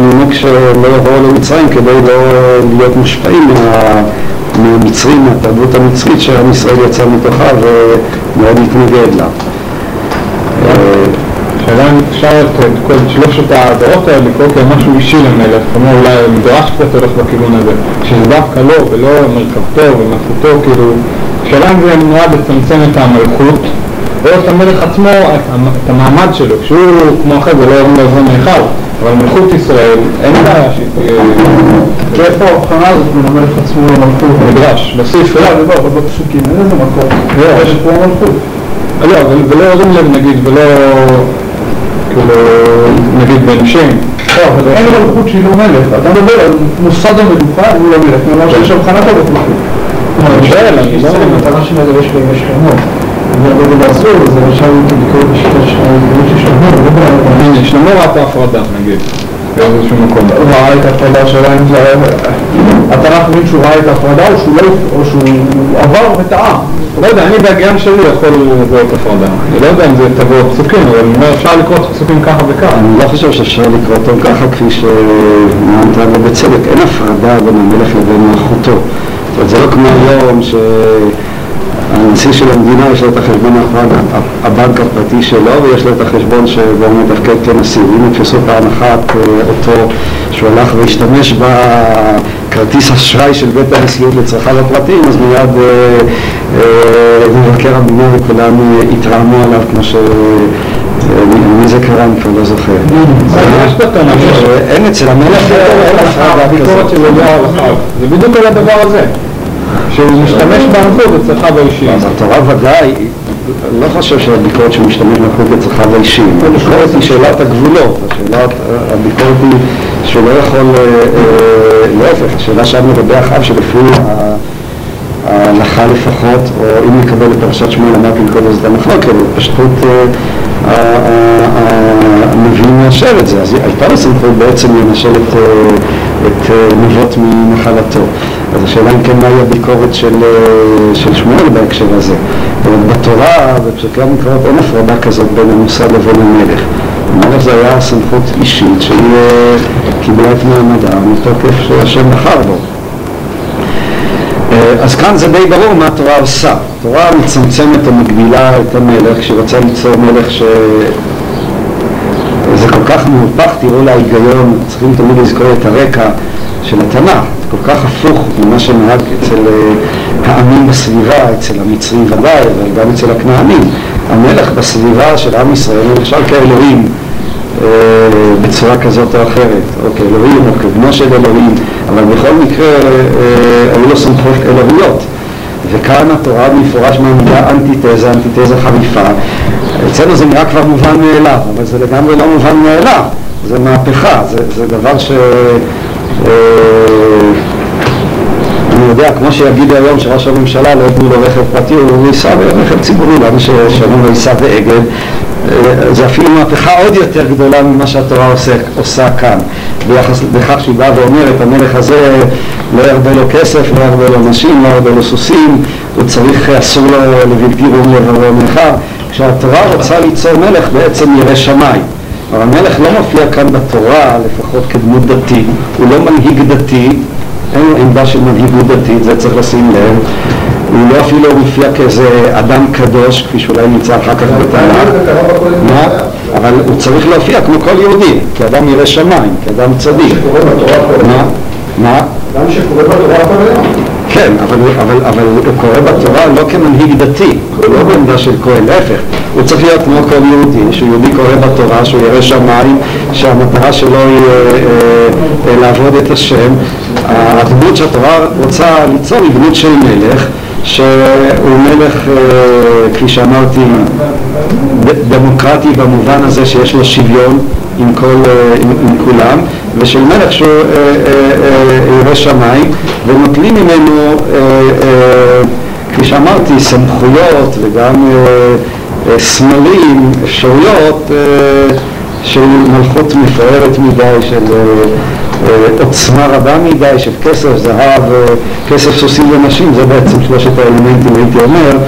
נימוק שלא יבואו למצרים כדי לא להיות מושפעים מהמצרים, מהתרבות המצרית שעם ישראל יצא מתוכה ומאוד התנגד לה. שאלה אם אפשר את שלושת ההדרות האלה לקרוא כמשהו אישי למלך, כמו אולי המדרש קצת הולך בכיוון הזה, שזה דווקא לא ולא מלכבתו ומלכותו, כאילו שאלה אם זה נועד לצמצם את המלכות או את המלך עצמו, את המעמד שלו, שהוא כמו אחר זה לא ירון לעזור מאחר, אבל מלכות ישראל אין בעיה שהיא... ואיפה ההבחנה הזאת מן המלך עצמו למלכות? מדרש, בסעיף לא, זה לא, אבל בפסוקים, אין איזה מקום, יש פה המלכות. לא, ולא ירון לב נגיד, ולא... נגיד בן שם. אין מלכות שהיא לא מלך, אתה מדבר על מוסד המלוכה, הוא לא מלך, ממש יש הבחנה טובה. מדבר עליו, היא לא המטרה שלה זה בשלמות. והדבר לעשות, זה עכשיו ביקורת בשיטה של שלמות, לא בלעד. שלמות הייתה הפרדה, נגיד, באיזשהו מקום. הוא ראה את ההפרדה שלה, אם זה היה... אתה רק מבין שהוא ראה את ההפרדה, או שהוא עבר וטעה. לא יודע, אני בהגיון שלי יכול לבוא את הפרדה. אני לא יודע אם זה תבוא פסוקים, אבל אפשר לקרוא את פסוקים ככה וככה. אני לא חושב שאפשר לקרוא אותו ככה כפי שנענתה בבצדק. אין הפרדה בין המלך לבין אחותו. זה לא כמו היום שהנשיא של המדינה יש לו את החשבון האחרון, הבנק הפרטי שלו, ויש לו את החשבון שבו הוא מתפקד כנשיא. אם יתפסו פעם אחת אותו שהוא הלך והשתמש בכרטיס אשראי של בית הנשיאות לצרכיו הפרטיים, אז מיד מבקר המדינה וכולם התרעמו עליו כמו ש... מי זה קרה? אני כבר לא זוכר. אין אצל המלך, אין הפרדה כזאת. זה בדיוק על הדבר הזה, שהוא משתמש בהנחות לצרכיו האישיים. אז התורה ודאי, לא חושב שהביקורת שהוא משתמש בהנחות לצרכיו האישיים. הביקורת היא שאלת הגבולות, הביקורת היא שלא יכול, להפך, השאלה שם לגבי אחאב שלפי ההלכה לפחות, או אם נקבל לפרשת שמואל אמרתי לקודם זאת המחלוקת, פשוט הנביאים מאשר את זה, אז הייתה לסמכות בעצם לנשל את נבות מנחלתו. אז השאלה אם כן מהי הביקורת של שמואל בהקשר הזה. בתורה, בפסוקי המקראות, אין הפרדה כזאת בין המושא לבין המלך. המלך זה היה סמכות אישית שהיא קיבלה את מעמדה מתוקף שהשם בחר בו. אז כאן זה די ברור מה התורה עושה. התורה מצמצמת ומגבילה את המלך, שרצה ליצור מלך זה כל כך מהופך, תראו להיגיון, צריכים תמיד לזכור את הרקע של התנ"ך. זה כל כך הפוך ממה שנהג אצל העמים בסביבה, אצל המצרים ודאי, אבל גם אצל הכנענים. המלך בסביבה של עם ישראל נחשב כאלוהים בצורה כזאת או אחרת, או כאלוהים או כבנו של אלוהים, אבל בכל מקרה היו לו סמכות אלוהיות. וכאן התורה מפורש מהמילה אנטיתזה, אנטיתזה חריפה. אצלנו זה נראה כבר מובן מאליו, אבל זה לגמרי לא מובן מאליו. זה מהפכה, זה דבר ש... אני יודע, כמו שיגיד היום שראש הממשלה לא יתנו לו רכב פרטי, הוא ייסע ברכב ציבורי, למה ששלום לא ייסע באגד. זה אפילו מהפכה עוד יותר גדולה ממה שהתורה עושה כאן. ביחס לכך שהיא באה ואומרת, המלך הזה לא ירבה לו כסף, לא ירבה לו נשים, לא ירבה לו סוסים, הוא צריך, אסור לו לבלתי רום לברור מלכה. כשהתורה רוצה ליצור מלך בעצם ירא שמיים. אבל המלך לא מופיע כאן בתורה, לפחות כדמות דתי. הוא לא מנהיג דתי, אין לו עמדה של מנהיגות דתית, זה צריך לשים לב. הוא לא אפילו מופיע כאיזה אדם קדוש, כפי שאולי נמצא אחר כך בתנ"ך, אבל הוא צריך להופיע כמו כל יהודי, כאדם ירא שמיים, כאדם צדיק. אדם שקורא בתורה קורא? כן, אבל הוא קורא בתורה לא כמנהיג דתי, הוא לא בעמדה של כהן, להפך. הוא צריך להיות כמו כל יהודי, שהוא יהודי קורא בתורה, שהוא ירא שמיים, שהמטרה שלו היא לעבוד את השם. הדמות שהתורה רוצה ליצור היא דמות של מלך, שהוא מלך, כפי שאמרתי, דמוקרטי במובן הזה שיש לו שוויון עם כולם, ושל מלך שהוא ירא שמיים, ונוטלים ממנו, כפי שאמרתי, סמכויות וגם סמלים, אפשרויות של מלכות מפוארת מדי, של עוצמה רבה מדי, של כסף, זהב, כסף סוסים ונשים, זה בעצם שלושת האלמנטים, הייתי אומר,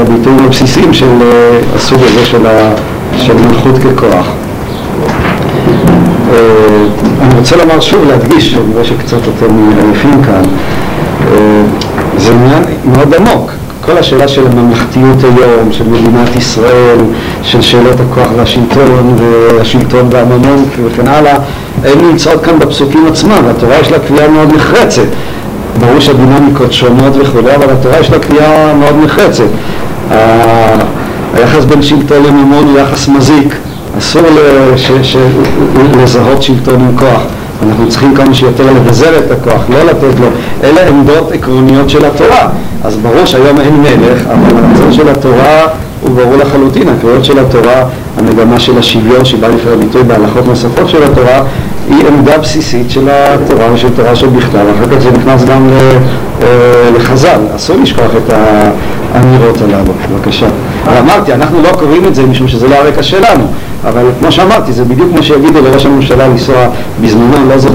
הביטויים הבסיסיים של הסוג הזה של מלכות ככוח. אני רוצה לומר שוב, להדגיש, שאני רואה שקצת יותר מעייפים כאן, זה עניין מאוד עמוק. כל השאלה של הממלכתיות היום, של מדינת ישראל, של שאלות הכוח והשלטון, והשלטון והממון וכן הלאה, הן נמצאות כאן בפסוקים עצמם, והתורה יש לה קביעה מאוד נחרצת. ברור שהדינמיקות שונות וכו', אבל התורה יש לה קביעה מאוד נחרצת. היחס בין שלטון לממון הוא יחס מזיק, אסור לזהות שלטון עם כוח. אנחנו צריכים כמה שיותר לבזר את הכוח, לא לתת לו, אלה עמדות עקרוניות של התורה. אז ברור שהיום אין מלך, אבל הרצון של התורה הוא ברור לחלוטין. הקריאות של התורה, המגמה של השוויון שבא לפעמים ביטוי בהלכות נוספות של התורה, היא עמדה בסיסית של התורה ושל תורה שבכתב. אחר כך זה נכנס גם לחז"ל. אסור לשכוח את האמירות הללו, בבקשה. אמרתי, אנחנו לא קוראים את זה משום שזה לא הרקע שלנו, אבל כמו שאמרתי, זה בדיוק כמו שיגידו לראש הממשלה לנסוע בזמנו, לא זוכר,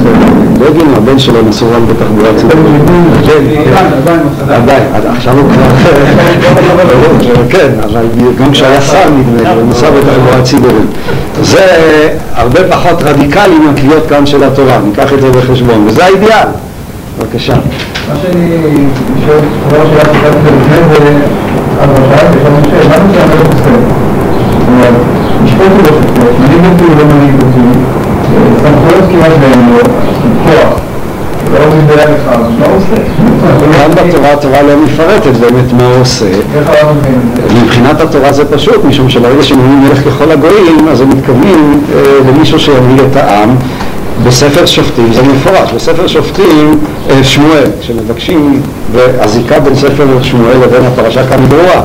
בגין, הבן שלו נסוע בתחבורה ציבורית. עדיין, עכשיו הוא כבר... כן, אבל גם כשהיה שר נדמה, הוא נסע בתחבורה ציבורית. זה הרבה פחות רדיקלי מהקריאות כאן של התורה, ניקח את זה בחשבון, וזה האידיאל. בבקשה. מה שאני שואל, כבר שאלה שכת לפני זה, אבל שאני שואל, מה נושא אני לא חושב? זאת אומרת, משפט הוא לא שפט, מנהיג אותי הוא לא מנהיג אותי, סמכויות כמעט להם לא, כוח, לא עושים דרך לך, מה עושה? כאן בתורה התורה לא מפרטת באמת מה עושה. איך עליו מבחינת? מבחינת התורה זה פשוט, משום שלרגע שמונים מלך ככל הגויים, אז הם מתכוונים למישהו שימליג את העם, בספר שופטים, זה מפורש, בספר שופטים שמואל, כשמבקשים, והזיקה בין ספר שמואל לבין הפרשה כאן ברורה.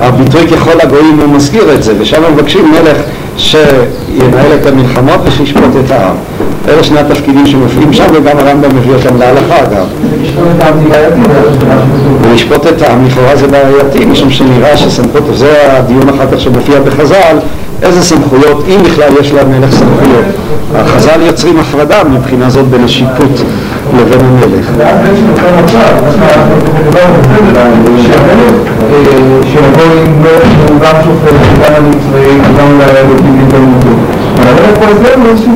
הביטוי ככל הגויים הוא מזכיר את זה, ושם מבקשים מלך שינהל את המלחמות ושישפוט את העם. אלה שני התפקידים שמופיעים שם, וגם הרמב"ם מביא אותם להלכה אגב. ולשפוט את העם, לכאורה זה בעייתי, משום שנראה שסמכות, זה הדיון אחר כך שמופיע בחז"ל, איזה סמכויות, אם בכלל יש למלך סמכויות. החז"ל יוצרים הפרדה מבחינה זאת בין השיפוט לבין המלך. אבל פה זה לא איזשהו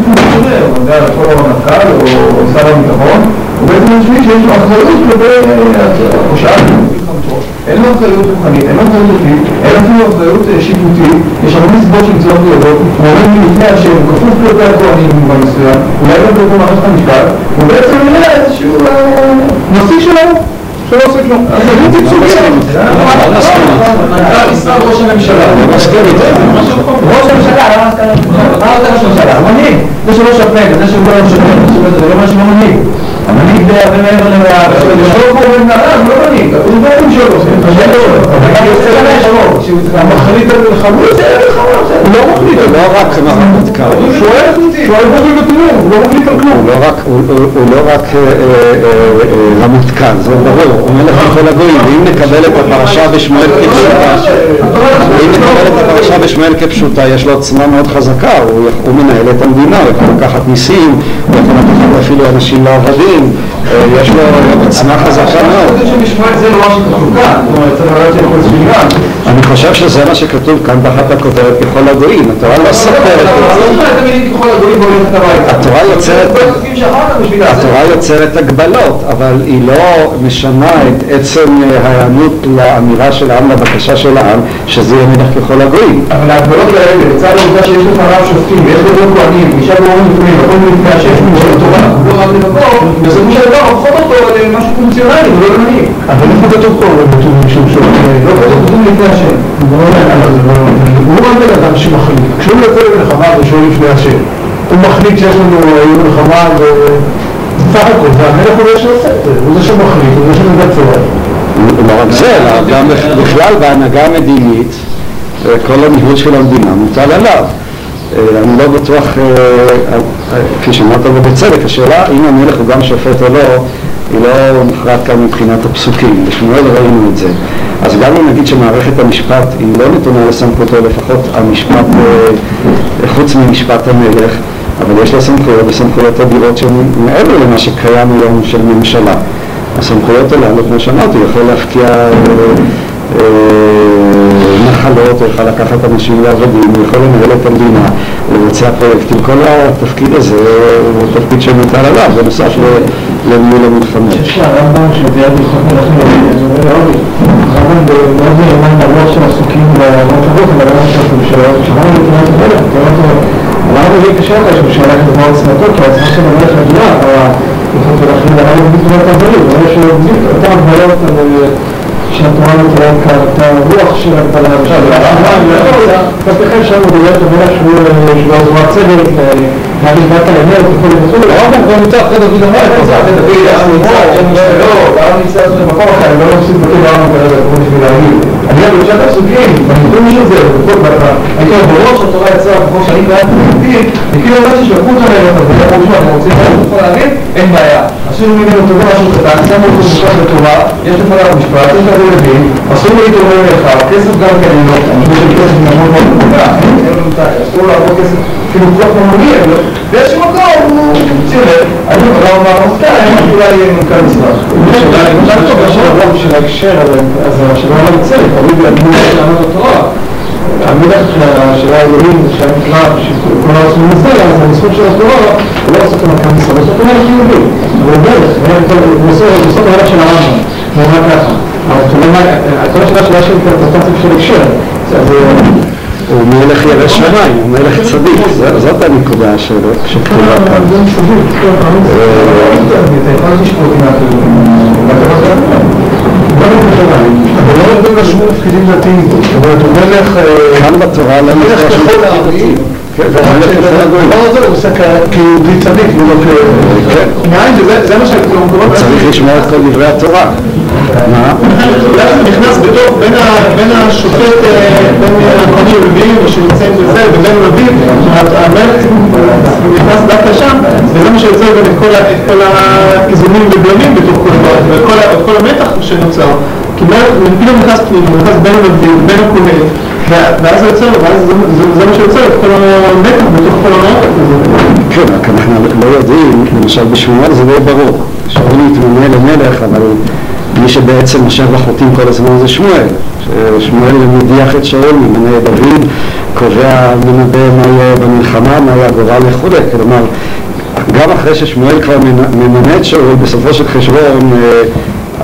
פרסונה, הוא יודע, לכל המנכ"ל או שר הביטחון, הוא בעצם משמעי שיש לו אחריות כלפי הושעה חמתות. אין לו אחריות רוחנית, אין לו אחריות אותית, אין אפילו אחריות שיפוטית, יש הרבה מסבות של צורך בידות, הוא עומד מלפני השם, הוא כפוף כלפי הכהנים במובן מסוים, אולי גם כלפי מערכת המשפט, הוא בעצם נראה איזשהו נשיא שלו. שלא עושה כלום. אז אני תצוגיה. לא נסכים. מנכ"ל ישראל ראש הממשלה. מסכים איתה. ראש הממשלה, מה עוד ראש הממשלה? המנהיג. זה שלא שפק, זה שהוא לא שפק, זה לא מה שלא מנהיג. המנהיג די הרבה מעבר למעבר. שלא קוראים לערב, לא מנהיג. הוא בעצם שלא עושה. אבל הוא עושה למה שלא. כשהמחליט על מלחמות, הוא לא מחליט. הוא לא רק מרמטכ"ל. הוא שואל בובי בתנור. הוא לא מחליט על כלום. הוא לא רק רמטכ"ל. זה ברור. הוא מלך לכל הגויים, ואם נקבל את הפרשה בשמואל כפשוטה, יש לו עצמה מאוד חזקה, הוא מנהל את המדינה, הוא יכול לקחת ניסים, הוא יכול לקחת אפילו אנשים לעבדים, יש לו עצמה חזקה מאוד. אני חושב שזה מה שכתוב כאן תחת הכותרת ככל הגויים, התורה לא סותרת. התורה יוצרת הגבלות, אבל היא לא משנה את עצם ההיענות לאמירה של העם, לבקשה של העם, שזה יהיה מלך ככל הגויים. אבל ההגבלות האלה, לצד העובדה שיש לך רב שופטים, ויש לך כהנים, ויש לך לפני, וכל מלפני השם, ולא תורה, לא רק לבקור, וזה מי שהדבר הופכות אותו למשהו פונקציונלי, ולא למנהיג. אבל איך כתוב פה, כתוב משום שום, לא כתוב לפני השם. הוא לא מבין אדם שמחליט. כשהוא יוצא למלחמה ושהוא לפני השם, הוא מחליט שיש לנו מלחמה ו... סך הכל, והמלך הוא זה שעושה את זה, הוא זה שמחליט, הוא זה שמבצע. לא רק זה, אלא גם בכלל בהנהגה המדינית, כל הניהול של המדינה מוטל עליו. אני לא בטוח, כפי שאמרת בצדק, השאלה אם המלך הוא גם שופט או לא, היא לא מכרעת כאן מבחינת הפסוקים, בשמואל ראינו את זה. אז גם אם נגיד שמערכת המשפט, אם לא נתונה לסמכותו, לפחות המשפט, חוץ ממשפט המלך, אבל יש לה סמכויות וסמכויות אדירות שמעבר למה שקיים היום של ממשלה. הסמכויות הללו, כמו שאמרתי, יכול להפקיע נחלות, יכול לקחת אנשים לעבדים, יכול לנהל את המדינה, לבצע פרויקטים. כל התפקיד הזה הוא תפקיד שמוטל עליו, בנוסף לניהול המלחמה. יש לה רמב"ם שיודע ללכות מלכים ולעובי. רמב"ם מאוד נאמן ברוח של עסוקים ברמות הרוח, אבל רמב"ם שרמב"ם נתנה את הולך, אמרנו לי קשה לך שבשאלה כתובה עצמתו, כי העצמה של המלך נדמה, יכולת ולכן לראות בתורת הדברים, אבל יש לו אותה הגבלות שהתורה נתראה כאן, את הרוח של הגבלה עכשיו, וכן שם הוא דובר את המלך שהוא עזורה צוות, והגבלת הלמר, וכולי וכולי. הרמב"ם כבר נמצא אחרי דוד המלך, אחרי דוד נמצא אחרי מקום אחר, אני לא נפסיד בכל הרמב"ם כרגע, כמו בשביל להגיד. אני אוהב לשעת הסוגים, בניתון של זה, בכל בעבר, הייתי אומר בראש שהתורה יצאה בכל שאני קראתי, וכאילו מה ששלחו אותם אליהם, אבל אנחנו רוצים להגיד, אין בעיה. סיום נגד הטובה שתדע, קצת מפושקה בטובה, יש לפניו משפט, יש לבי לבין, אסור להתעורר לך, כסף גם כאלה, אני חושב כסף מאוד מאוד מודה, אסור לעבור כסף, כאילו כוח ממוני, אבל באיזשהו מקום הוא צירף, אני כבר אומר, אני אולי יהיה מנכ"ל משרד. אני חושב טוב, יש לבוא של ההקשר הזה, שלא נמצא, לפעמים להגמור את הענות התורה. המילך של האלוהים, של המקרב, שכל העצמי מזל, אז הניסות של התורה הוא לא עושה את המקרב ישראל, הוא עושה את המקרב חיובי. אבל הוא בלך, הוא עושה את המקרב של הרמב"ם, הוא אומר ככה. התורה שלה שלה של קרפטציה של הקשר, אז הוא מלך ירא שמיים, הוא מלך צדיק, זאת הנקודה שכתובה כאן. אבל לא עוד בין לשמור פקידים דתיים, אבל הוא מלך... כאן בתורה לא מלך לכל הערבים. כן, לא זה, הוא עושה כיהודי צדיק, ולא כ... מעין, זה מה שהקוראים... צריך לשמור את כל דברי התורה. מה? נכנס בתוך בין השופט, בין הכוני הרביעים שנמצאים בזה, ובין רבים, המלך נכנס דווקא שם, וזה מה שיוצא בין את כל האיזונים ובלמים בתוך כל דבר, ואת כל המתח שנוצר. כי פתאום נכנס פנימה, נכנס בין המלבים, בין הכוני, ואז זה מה שיוצא, את כל המתח בתוך כל המערכת הזה. כן, רק אנחנו לא יודעים, למשל בשמואל זה לא ברור, שאולי התמנה למלך, אבל... מי שבעצם משב לחוטים כל הזמן זה שמואל. שמואל מדיח את שאול, ממנה את דוד, קובע מנבא מה יהיה במלחמה, מה יהיה הגורל וכו'. כלומר, גם אחרי ששמואל כבר ממנה את שאול, בסופו של חשבון,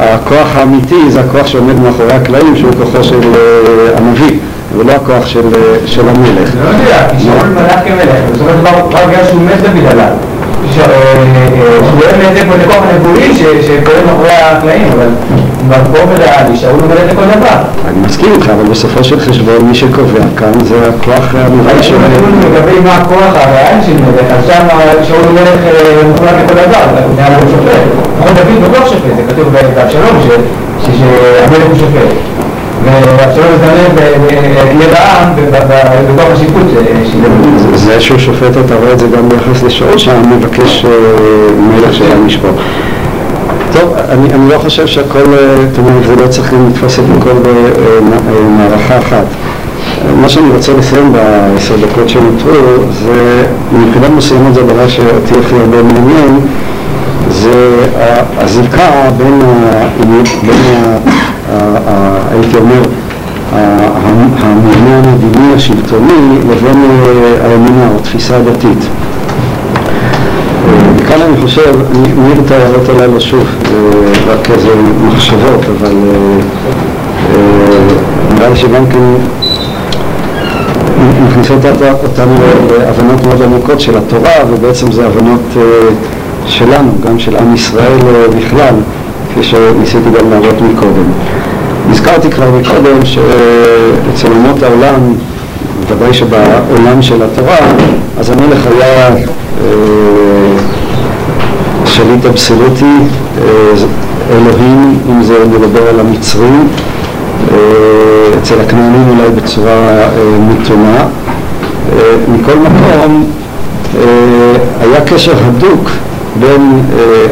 הכוח האמיתי זה הכוח שעומד מאחורי הקלעים, שהוא כוחו של הנביא, ולא הכוח של המלך. זה לא יודע, כי שאול מלך כמלך, בסופו של דבר כבר בגלל שהוא מת לבדלה. שבועם את זה כמו לקוח הנבואי שקוראים אחרי הקלעים, אבל במקום הריאלי, שאול הוא מלך לכל דבר. אני מסכים איתך, אבל בסופו של חשבון מי שקובע כאן זה הכוח המראי שלהם. אני מגבי מה הכוח הריאלי של מלך, אז שם שאול הוא מלך מוכלך לכל דבר, הוא נהיה לו שופט. נכון, דוד בטוח שופט, זה כתוב בעצב שלום, שהמלך הוא שופט. והשאול הזדמנה לב העם בגוף השיפוט שלו. זה שהוא שופט אותה רואה את זה גם ביחס לשאול שהמבקש מלך של המשפט. טוב, אני לא חושב שהכל, זה לא צריך להתפסת בכל במערכה אחת. מה שאני רוצה לסיים בעשר דקות שנותרו זה, מבחינת מסוימת זה דבר שאותי הכי הרבה מעניין, זה הזרקה בין הייתי אומר, המבנה המדיני השלטוני לבין האמונה או תפיסה הדתית. כאן אני חושב, נעיר את הערות הללו שוב, רק איזה מחשבות, אבל נראה שגם כן מכניסות אותנו להבנות מאוד עמוקות של התורה, ובעצם זה הבנות שלנו, גם של עם ישראל בכלל, כפי שניסיתי גם להראות מקודם. הזכרתי כבר מקודם שאצל אומות העולם, בוודאי שבעולם של התורה, אז המלך היה שליט אבסולוטי, אלוהים, אם זה נדבר על המצרים, אצל הכנענים אולי בצורה מתונה. מכל מקום היה קשר הדוק בין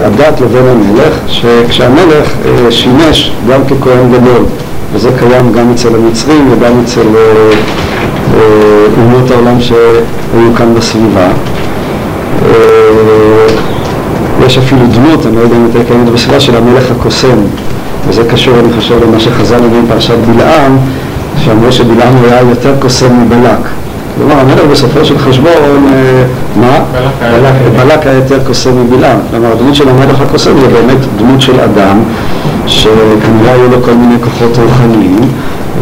הדת לבין המלך, שכשהמלך שימש גם ככהן גדול, וזה קיים גם אצל המצרים וגם אצל אומות העולם שהיו כאן בסביבה. יש אפילו דמות, אני לא יודע אם הייתה קיימת בסביבה, של המלך הקוסם, וזה קשור אני חושב למה שחז"ל אומרים פרשת בלעם, שאמרו שבלעם היה יותר קוסם מבלק. כלומר, המלך בסופו של חשבון, מה? בלק היה יותר קוסם מבלעם. כלומר, הדמות של המלך הקוסם זה באמת דמות של אדם, שכנראה היו לו כל מיני כוחות רוחניים,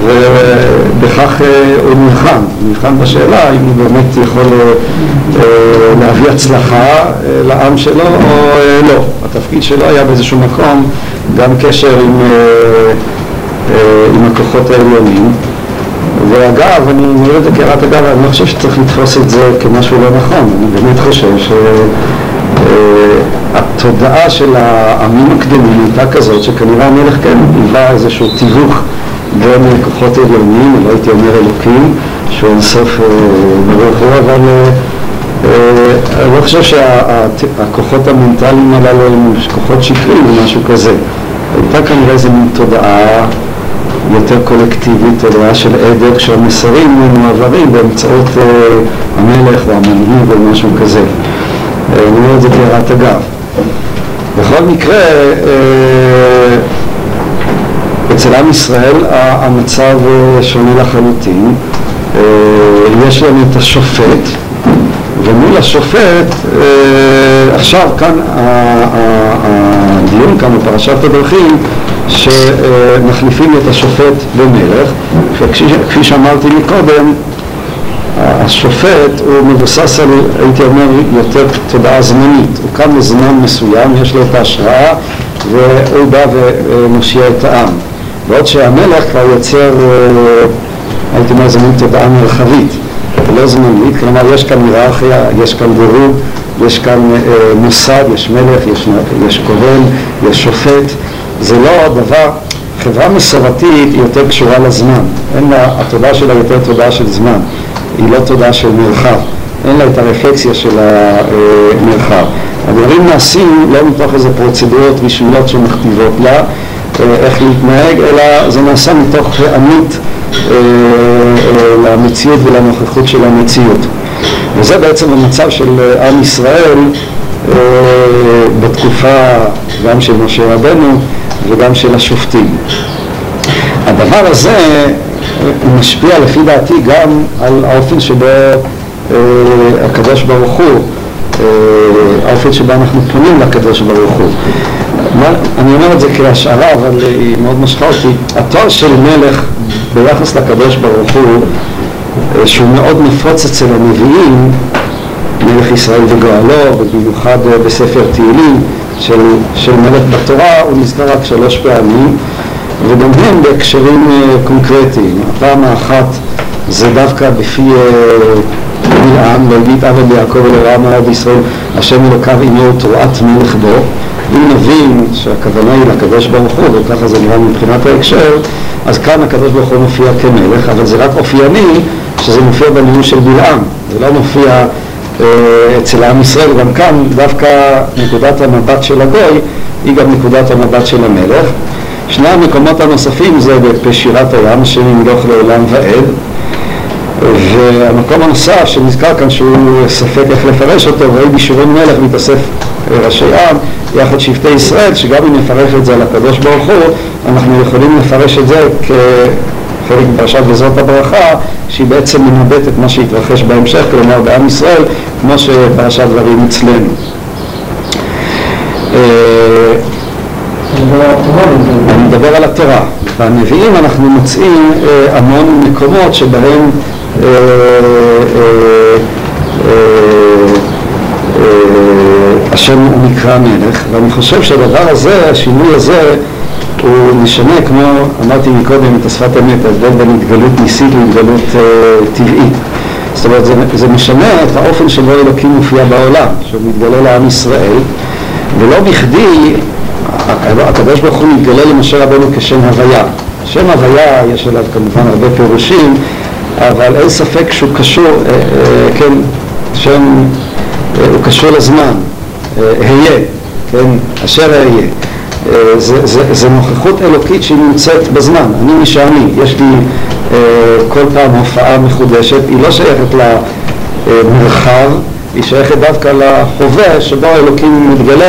ובכך הוא נלחם בשאלה אם הוא באמת יכול להביא הצלחה לעם שלו או לא. התפקיד שלו היה באיזשהו מקום גם קשר עם הכוחות העליונים. ואגב, אני אומר את זה כהערת אגב, אני לא חושב שצריך לתפוס את זה כמשהו לא נכון. אני באמת חושב שהתודעה של העמים הקדומים הייתה כזאת, שכנראה המלך כאן היווה איזשהו תיווך בין כוחות עליונים, לא הייתי אומר אלוקים, שהוא אינסוף ברוך הוא, אבל אני לא חושב שהכוחות המנטליים הללו הם כוחות שקריים או משהו כזה. הייתה כנראה איזו מין תודעה יותר קולקטיבית, תודעה של עדר, שהמסרים מועברים באמצעות המלך והמנהיג או משהו כזה. אני אומר את זה כהערת אגב. בכל מקרה, אצל עם ישראל המצב שונה לחלוטין. יש לנו את השופט, ומול השופט, עכשיו כאן הדיון כאן בפרשת הדרכים, שמחליפים את השופט במלך, וכפי שאמרתי מקודם, השופט הוא מבוסס על, הייתי אומר, יותר תודעה זמנית. הוא קם לזמן מסוים, יש לו את ההשראה, והוא בא ומושיע את העם. בעוד שהמלך כבר יוצר, הייתי אומר, זמן תודעה מרחבית, לא זמנית, כלומר יש כאן היררכיה, יש כאן דירוג, יש כאן מוסד, יש מלך, יש כהן, יש שופט. זה לא הדבר, חברה מסורתית היא יותר קשורה לזמן, אין לה, התודעה שלה יותר תודעה של זמן, היא לא תודעה של מרחב, אין לה את הרפלקסיה של המרחב. הדברים נעשים לא מתוך איזה פרוצדורות רשמיות שמכתיבות לה איך להתנהג, אלא זה נעשה מתוך עמית למציאות ולנוכחות של המציאות. וזה בעצם המצב של עם ישראל בתקופה גם של משה רבנו וגם של השופטים. הדבר הזה משפיע לפי דעתי גם על האופן שבו הקדוש ברוך הוא, האופן שבו אנחנו פונים לקדוש ברוך הוא. אני אומר את זה כהשערה, אבל היא מאוד משכה אותי. התואר של מלך ביחס לקדוש ברוך הוא, שהוא מאוד נפוץ אצל הנביאים, מלך ישראל וגואלו, במיוחד בספר תהילים של מלך בתורה, הוא נזכר רק 3 פעמים, וגם הם בהקשרים קונקרטיים. הפעם האחת זה דווקא בפי בלעם, והגיד אבא ביעקב ולרעה מעד ישראל, השם אלוקיו עמו תרועת מלך בו. אם נבין שהכוונה היא לקדוש ברוך הוא, וככה זה נראה מבחינת ההקשר, אז כאן הקדוש ברוך הוא מופיע כמלך, אבל זה רק אופייני שזה מופיע בניום של בלעם, זה לא מופיע אצל עם ישראל. גם כאן דווקא נקודת המבט של הגוי היא גם נקודת המבט של המלך. 2 המקומות הנוספים זה בשירת הים, השם ימלוך לעולם ועד, והמקום הנוסף שנזכר כאן שהוא ספק איך לפרש אותו, ראי בישורי מלך מתאסף ראשי עם יחד שבטי ישראל, שגם אם נפרש את זה על הקדוש ברוך הוא, אנחנו יכולים לפרש את זה כחלק פרשת וזאת הברכה, שהיא בעצם מנבאת את מה שהתרחש בהמשך, כלומר בעם ישראל, כמו שפרשת דברים אצלנו. אני מדבר על התורה. בנביאים אנחנו מוצאים המון מקומות שבהם השם הוא נקרא מלך, ואני חושב שהדבר הזה, השינוי הזה, הוא נשנה, כמו אמרתי מקודם, את השפת אמת, ההבדל בין התגלות ניסית להתגלות טבעית. זאת אומרת, זה משנה את האופן שבו אלוקים מופיע בעולם, שהוא מתגלה לעם ישראל, ולא בכדי הקדוש ברוך הוא מתגלה למשה רבנו כשם הוויה. שם הוויה, יש עליו כמובן הרבה פירושים, אבל אין ספק שהוא קשור, כן, שם הוא קשור לזמן, היה, כן, אשר היה. זה נוכחות אלוקית שהיא נמצאת בזמן, אני משעני, יש לי כל פעם הופעה מחודשת, היא לא שייכת למרחב, היא שייכת דווקא לחווה שבו אלוקים מתגלה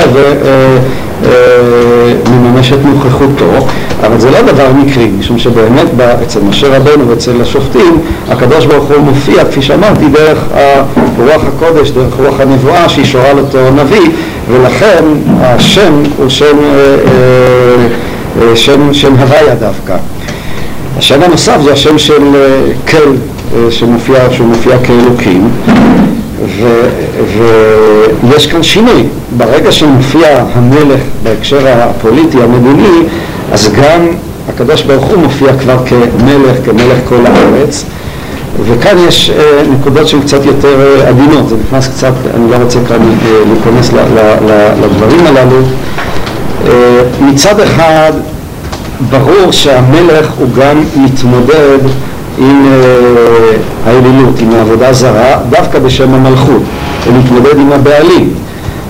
ומממש את נוכחותו. אבל זה לא דבר מקרי, משום שבאמת אצל משה רבנו ואצל השופטים הקדוש ברוך הוא מופיע, כפי שאמרתי, דרך רוח הקודש, דרך רוח הנבואה שישורה אותו נביא, ולכן השם הוא שם הוויה דווקא. השם הנוסף זה השם של כל, שמופיע כאלוקים, ויש כאן שינוי. ברגע שמופיע המלך בהקשר הפוליטי המדיני, אז גם הקדוש ברוך הוא מופיע כבר כמלך, כמלך כל הארץ, וכאן יש נקודות שהן קצת יותר עדינות, זה נכנס קצת, אני לא רוצה כאן להיכנס לדברים הללו. מצד אחד ברור שהמלך הוא גם מתמודד עם האלילות, עם העבודה זרה, דווקא בשם המלכות. ולהתמודד עם הבעלים.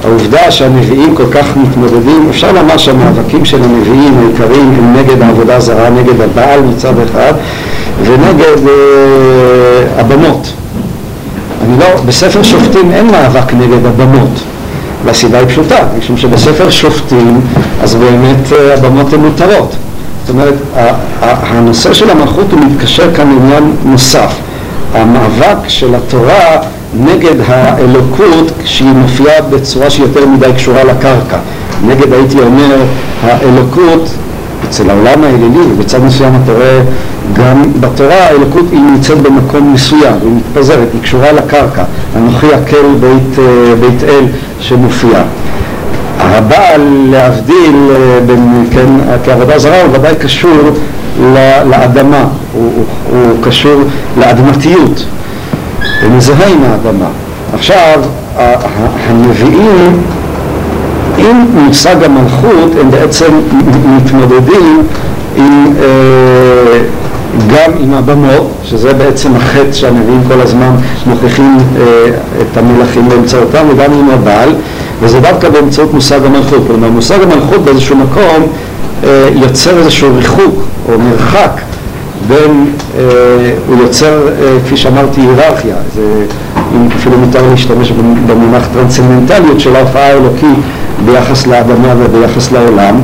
העובדה שהנביאים כל כך מתמודדים, אפשר לומר שהמאבקים של הנביאים העיקריים הם נגד העבודה זרה, נגד הבעל מצד אחד, ונגד הבנות. בספר שופטים אין מאבק נגד הבנות, והסיבה היא פשוטה, משום שבספר שופטים אז באמת הבמות הן מותרות. זאת אומרת, הנושא של המלכות הוא מתקשר כאן לעניין נוסף. המאבק של התורה נגד האלוקות, שהיא מופיעה בצורה שיותר מדי קשורה לקרקע. נגד, הייתי אומר, האלוקות אצל העולם האלילי, ובצד מסוים אתה רואה גם בתורה האלוקות היא נמצאת במקום מסוים, היא מתפזרת, היא קשורה לקרקע. אנוכי הקל בית אל שמופיע. הבעל להבדיל בין, כן, כעבודה זרה הוא ודאי קשור לאדמה, הוא קשור לאדמתיות, מזהה עם האדמה. עכשיו, הנביאים עם מושג המלכות הם בעצם מתמודדים עם, גם עם הבמות, שזה בעצם החטא שהנביאים כל הזמן מוכיחים את המלכים באמצעותם, וגם עם הבעל, וזה דווקא באמצעות מושג המלכות. כלומר, מושג המלכות באיזשהו מקום יוצר איזשהו ריחוק או מרחק בין, הוא יוצר, כפי שאמרתי, היררכיה. זה, אם אפילו מותר להשתמש במונח טרנסצנדנטליות של ההופעה האלוקית ביחס לאדמה וביחס לעולם.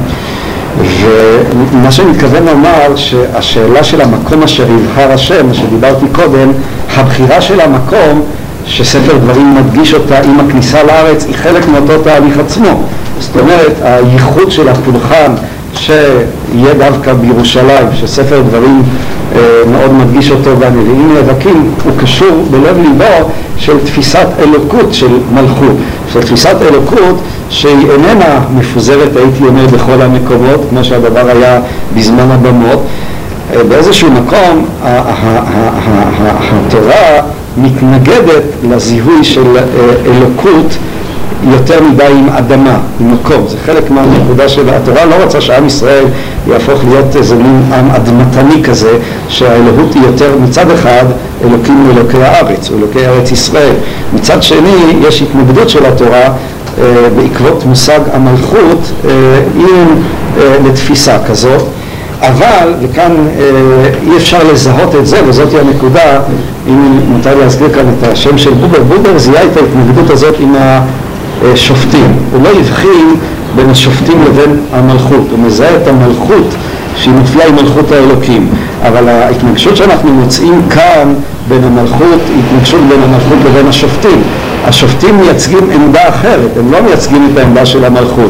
ומה שמתכוון לומר, שהשאלה של המקום אשר יבחר השם, שדיברתי קודם, הבחירה של המקום שספר דברים מדגיש אותה עם הכניסה לארץ, היא חלק מאותו תהליך עצמו. זאת אומרת, הייחוד של הפולחן שיהיה דווקא בירושלים, שספר דברים מאוד מדגיש אותו והנביאים נאבקים, הוא קשור בלב ליבו של תפיסת אלוקות של מלכות, של תפיסת אלוקות שהיא איננה מפוזרת, הייתי אומר, בכל המקומות, כמו שהדבר היה בזמן הבמות. באיזשהו מקום התורה מתנגדת לזיהוי של אלוקות יותר מדי עם אדמה, עם מקום. זה חלק מהנקודה של התורה, לא רוצה שעם ישראל יהפוך להיות איזה מין עם אדמתני כזה, שהאלוהות היא יותר מצד אחד אלוקים ואלוקי הארץ, אלוקי ארץ ישראל. מצד שני יש התנגדות של התורה בעקבות מושג המלכות לתפיסה כזאת, אבל, וכאן אי אפשר לזהות את זה, וזאת היא הנקודה, אם מותר להזכיר כאן את השם של בובר, בובר זיהה את ההתנגדות הזאת עם השופטים. הוא לא הבחין בין השופטים לבין המלכות, הוא מזהה את המלכות שהיא מופיעה עם מלכות האלוקים, אבל ההתנגשות שאנחנו מוצאים כאן בין המלכות, התנגשות בין המלכות לבין השופטים. השופטים מייצגים עמדה אחרת, הם לא מייצגים את העמדה של המלכות,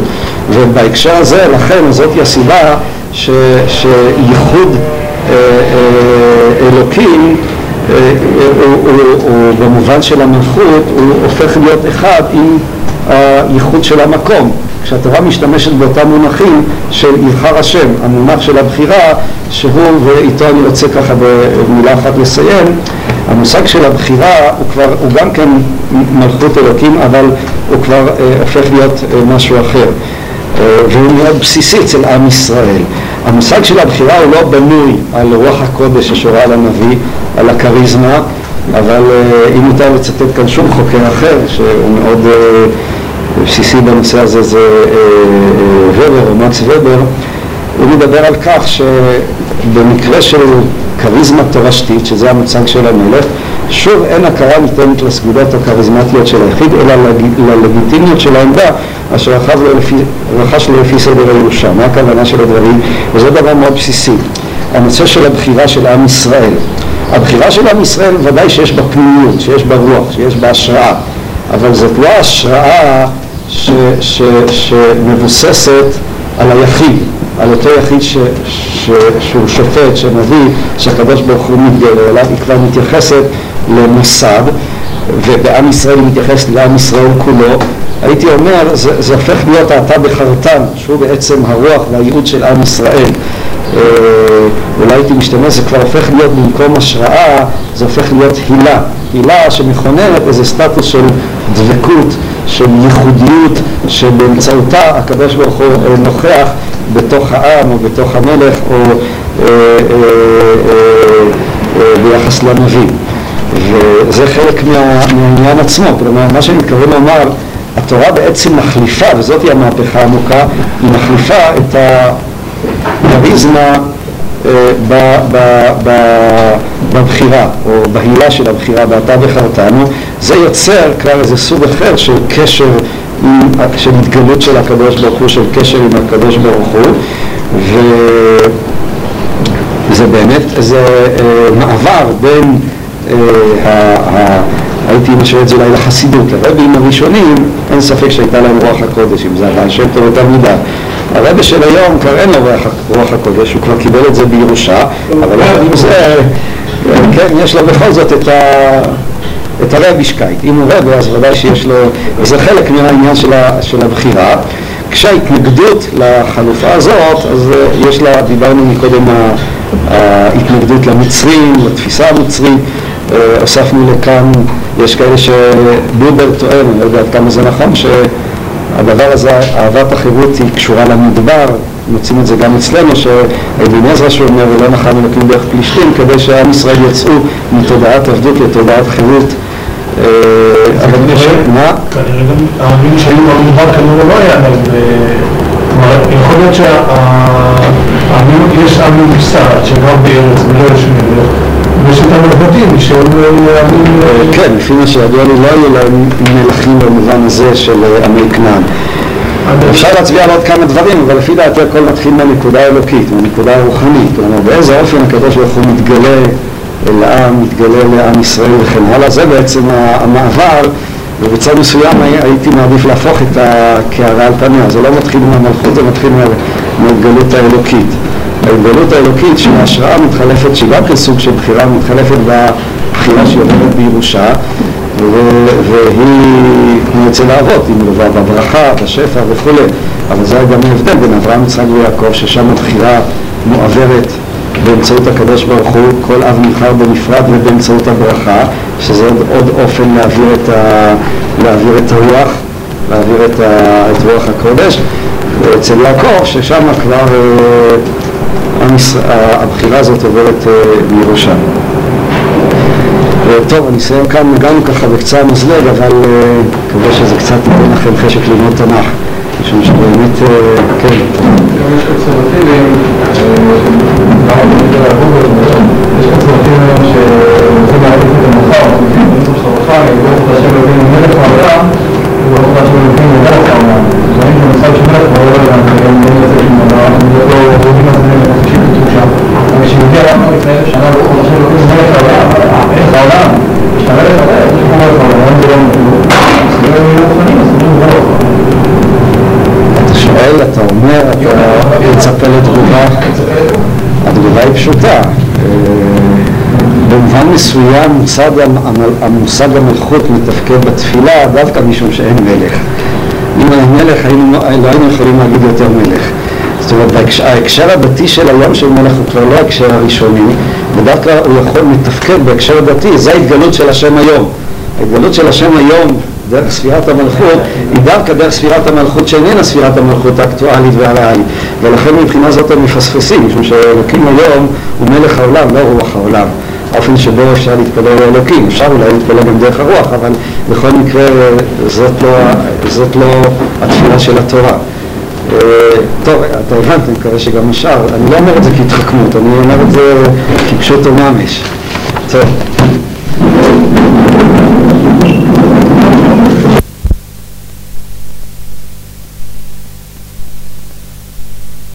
ובהקשר הזה, לכן, זאת היא הסיבה שייחוד אלוקים הוא במובן של המלכות, הוא הופך להיות אחד עם הייחוד של המקום. כשהתורה משתמשת באותם מונחים של יבחר השם, המונח של הבחירה, שהוא, ואיתו אני רוצה ככה במילה אחת לסיים, המושג של הבחירה הוא גם כן מלכות אלוקים, אבל הוא כבר הופך להיות משהו אחר. והוא מאוד בסיסי אצל עם ישראל. המושג של הבחירה הוא לא בנוי על רוח הקודש השורה על הנביא, על הכריזמה, אבל אם מותר לצטט כאן שום חוקר אחר, שהוא מאוד בסיסי בנושא הזה, זה ובר, אומץ ובר, הוא מדבר על כך שבמקרה של כריזמה תורשתית, שזה המוצג של המלך, שוב אין הכרה ניתנת לסגולות הכריזמטיות של היחיד, אלא ללגיטימיות של העמדה, אשר רכש לו לפי סדר הירושה. מה הכוונה של הדברים? וזה דבר מאוד בסיסי. הנושא של הבחירה של עם ישראל. הבחירה של עם ישראל ודאי שיש בה פנימיות, שיש בה רוח, שיש בה השראה, אבל זאת לא השראה שמבוססת על היחיד, על אותו יחיד שהוא שופט, שנביא, שהקדוש ברוך הוא מתגלה אליו, היא כבר מתייחסת למוסד, ובעם ישראל מתייחס לעם ישראל כולו. הייתי אומר, זה הופך להיות העתה בחרטן, שהוא בעצם הרוח והייעוד של עם ישראל. אולי הייתי משתמש, זה כבר הופך להיות במקום השראה, זה הופך להיות הילה. הילה שמכוננת איזה סטטוס של דבקות, של ייחודיות, שבאמצעותה הקדוש ברוך הוא נוכח בתוך העם או בתוך המלך או ביחס לנביא. וזה חלק מהעניין עצמו. כלומר, מה שאני מתכוון לומר, התורה בעצם מחליפה, וזאת היא המהפכה העמוקה, היא מחליפה את הכריזמה בבחירה, או בהילה של הבחירה, ואתה בחרתנו. זה יוצר כבר איזה סוג אחר של קשר, של התגלות של הקדוש ברוך הוא, של קשר עם הקדוש ברוך הוא, וזה באמת איזה מעבר בין הייתי משווה את זה אולי לחסידות. הרבים הראשונים, אין ספק שהייתה להם רוח הקודש, אם זה הבעל שם טוב אותה מידה. הרב של היום כבר אין לו רוח הקודש, הוא כבר קיבל את זה בירושה, אבל עם זה, כן, יש לו בכל זאת את הרב השקעית. אם הוא רב, אז ודאי שיש לו, וזה חלק מהעניין של הבחירה. כשההתנגדות לחלופה הזאת, אז יש לה, דיברנו מקודם, ההתנגדות למצרים, לתפיסה המצרית, אוספנו לכאן, יש כאלה שבובר טוען, אני לא יודעת כמה זה נכון, שהדבר הזה, אהבת החירות היא קשורה למדבר, מוצאים את זה גם אצלנו, שאבן עזרא שאומר, ולא נחלנו נקים דרך פלישתים, כדי שעם ישראל יצאו מתודעת עבדות לתודעת חירות. אבל אני חושב, מה? כנראה גם, האמין שהיו במדבר כנראה לא היה, אבל יכול להיות שיש עם מוסד שגר בארץ ולא ישמיד, יש אותם עבדים שהם עמים... כן, לפי מה שידוע לי, לא היו להם מלכים במובן הזה של עמי כנען. אפשר להצביע על עוד כמה דברים, אבל לפי דעתי הכל מתחיל מהנקודה האלוקית, מהנקודה הרוחנית. כלומר, באיזה אופן הקדוש ברוך הוא מתגלה אל העם, מתגלה לעם ישראל וכן הלאה. זה בעצם המעבר, ובצד מסוים הייתי מעדיף להפוך את הקערה על פניה. זה לא מתחיל מהמלכות, זה מתחיל מההתגלות האלוקית. ההתגלות האלוקית של ההשראה מתחלפת, שגם כסוג של בחירה מתחלפת בבחירה שעוברת בירושה, והיא כמו אצל האבות, היא מלווה בברכה, בשפע וכו'. אבל זה גם ההבדל בין אברהם, יצחק ויעקב, ששם הבחירה מועברת באמצעות הקדוש ברוך הוא, כל אב נבחר בנפרד ובאמצעות הברכה, שזה עוד אופן להעביר את הרוח, להעביר את רוח הקודש. ואצל יעקב, ששם כבר הבחירה הזאת עוברת בירושה. טוב, אני אסיים כאן, נגענו ככה בקצה המזלג, אבל מקווה שזה קצת נתן לכם חשק ללמוד תנ"ך, משום שבאמת, כן. יש קונסרבטיבים, יש קונסרבטיבים שרוצים להעדיף את המחר, אם שרחה, יגור חדשי בבין מלך העולם, יגור חדשי בבין מלך העולם. זאת אומרת, במצב שמלך בעולם, אני לא מנסה שמלך, אני לא רואים את זה, אני חושב בתושה. אבל כשמגיע לנו לפני שנה, יגור חדשי בבין מלך העולם, איך העולם, כשמלך העולם, יש כמו מלך העולם, אני לא מבין. אז לא יהיו מוכנים, אז אני לא מוכנים. שואל, אתה אומר, אתה יצפה לתגובה. התגובה היא פשוטה. במובן מסוים המושג המלכות מתפקד בתפילה דווקא משום שאין מלך. אם אין מלך, לא היינו יכולים להגיד יותר מלך. זאת אומרת, ההקשר הדתי של היום של מלך הוא כבר לא ההקשר הראשוני, ודווקא הוא יכול מתפקד בהקשר הדתי. זה ההתגלות של השם היום. ההתגלות של השם היום דרך ספירת המלכות, היא דווקא דרך ספירת המלכות שאיננה ספירת המלכות האקטואלית והריאלית. ולכן מבחינה זאת הם מפספסים, משום שאלוקים היום הוא מלך העולם, לא רוח העולם. אופן שבו אפשר להתפלל לאלוקים, אפשר אולי להתפלל גם דרך הרוח, אבל בכל מקרה זאת לא התפילה של התורה. טוב, אתה הבנת, אני מקווה שגם נשאר. אני לא אומר את זה כהתחכמות, אני אומר את זה כפשוט וממש. טוב.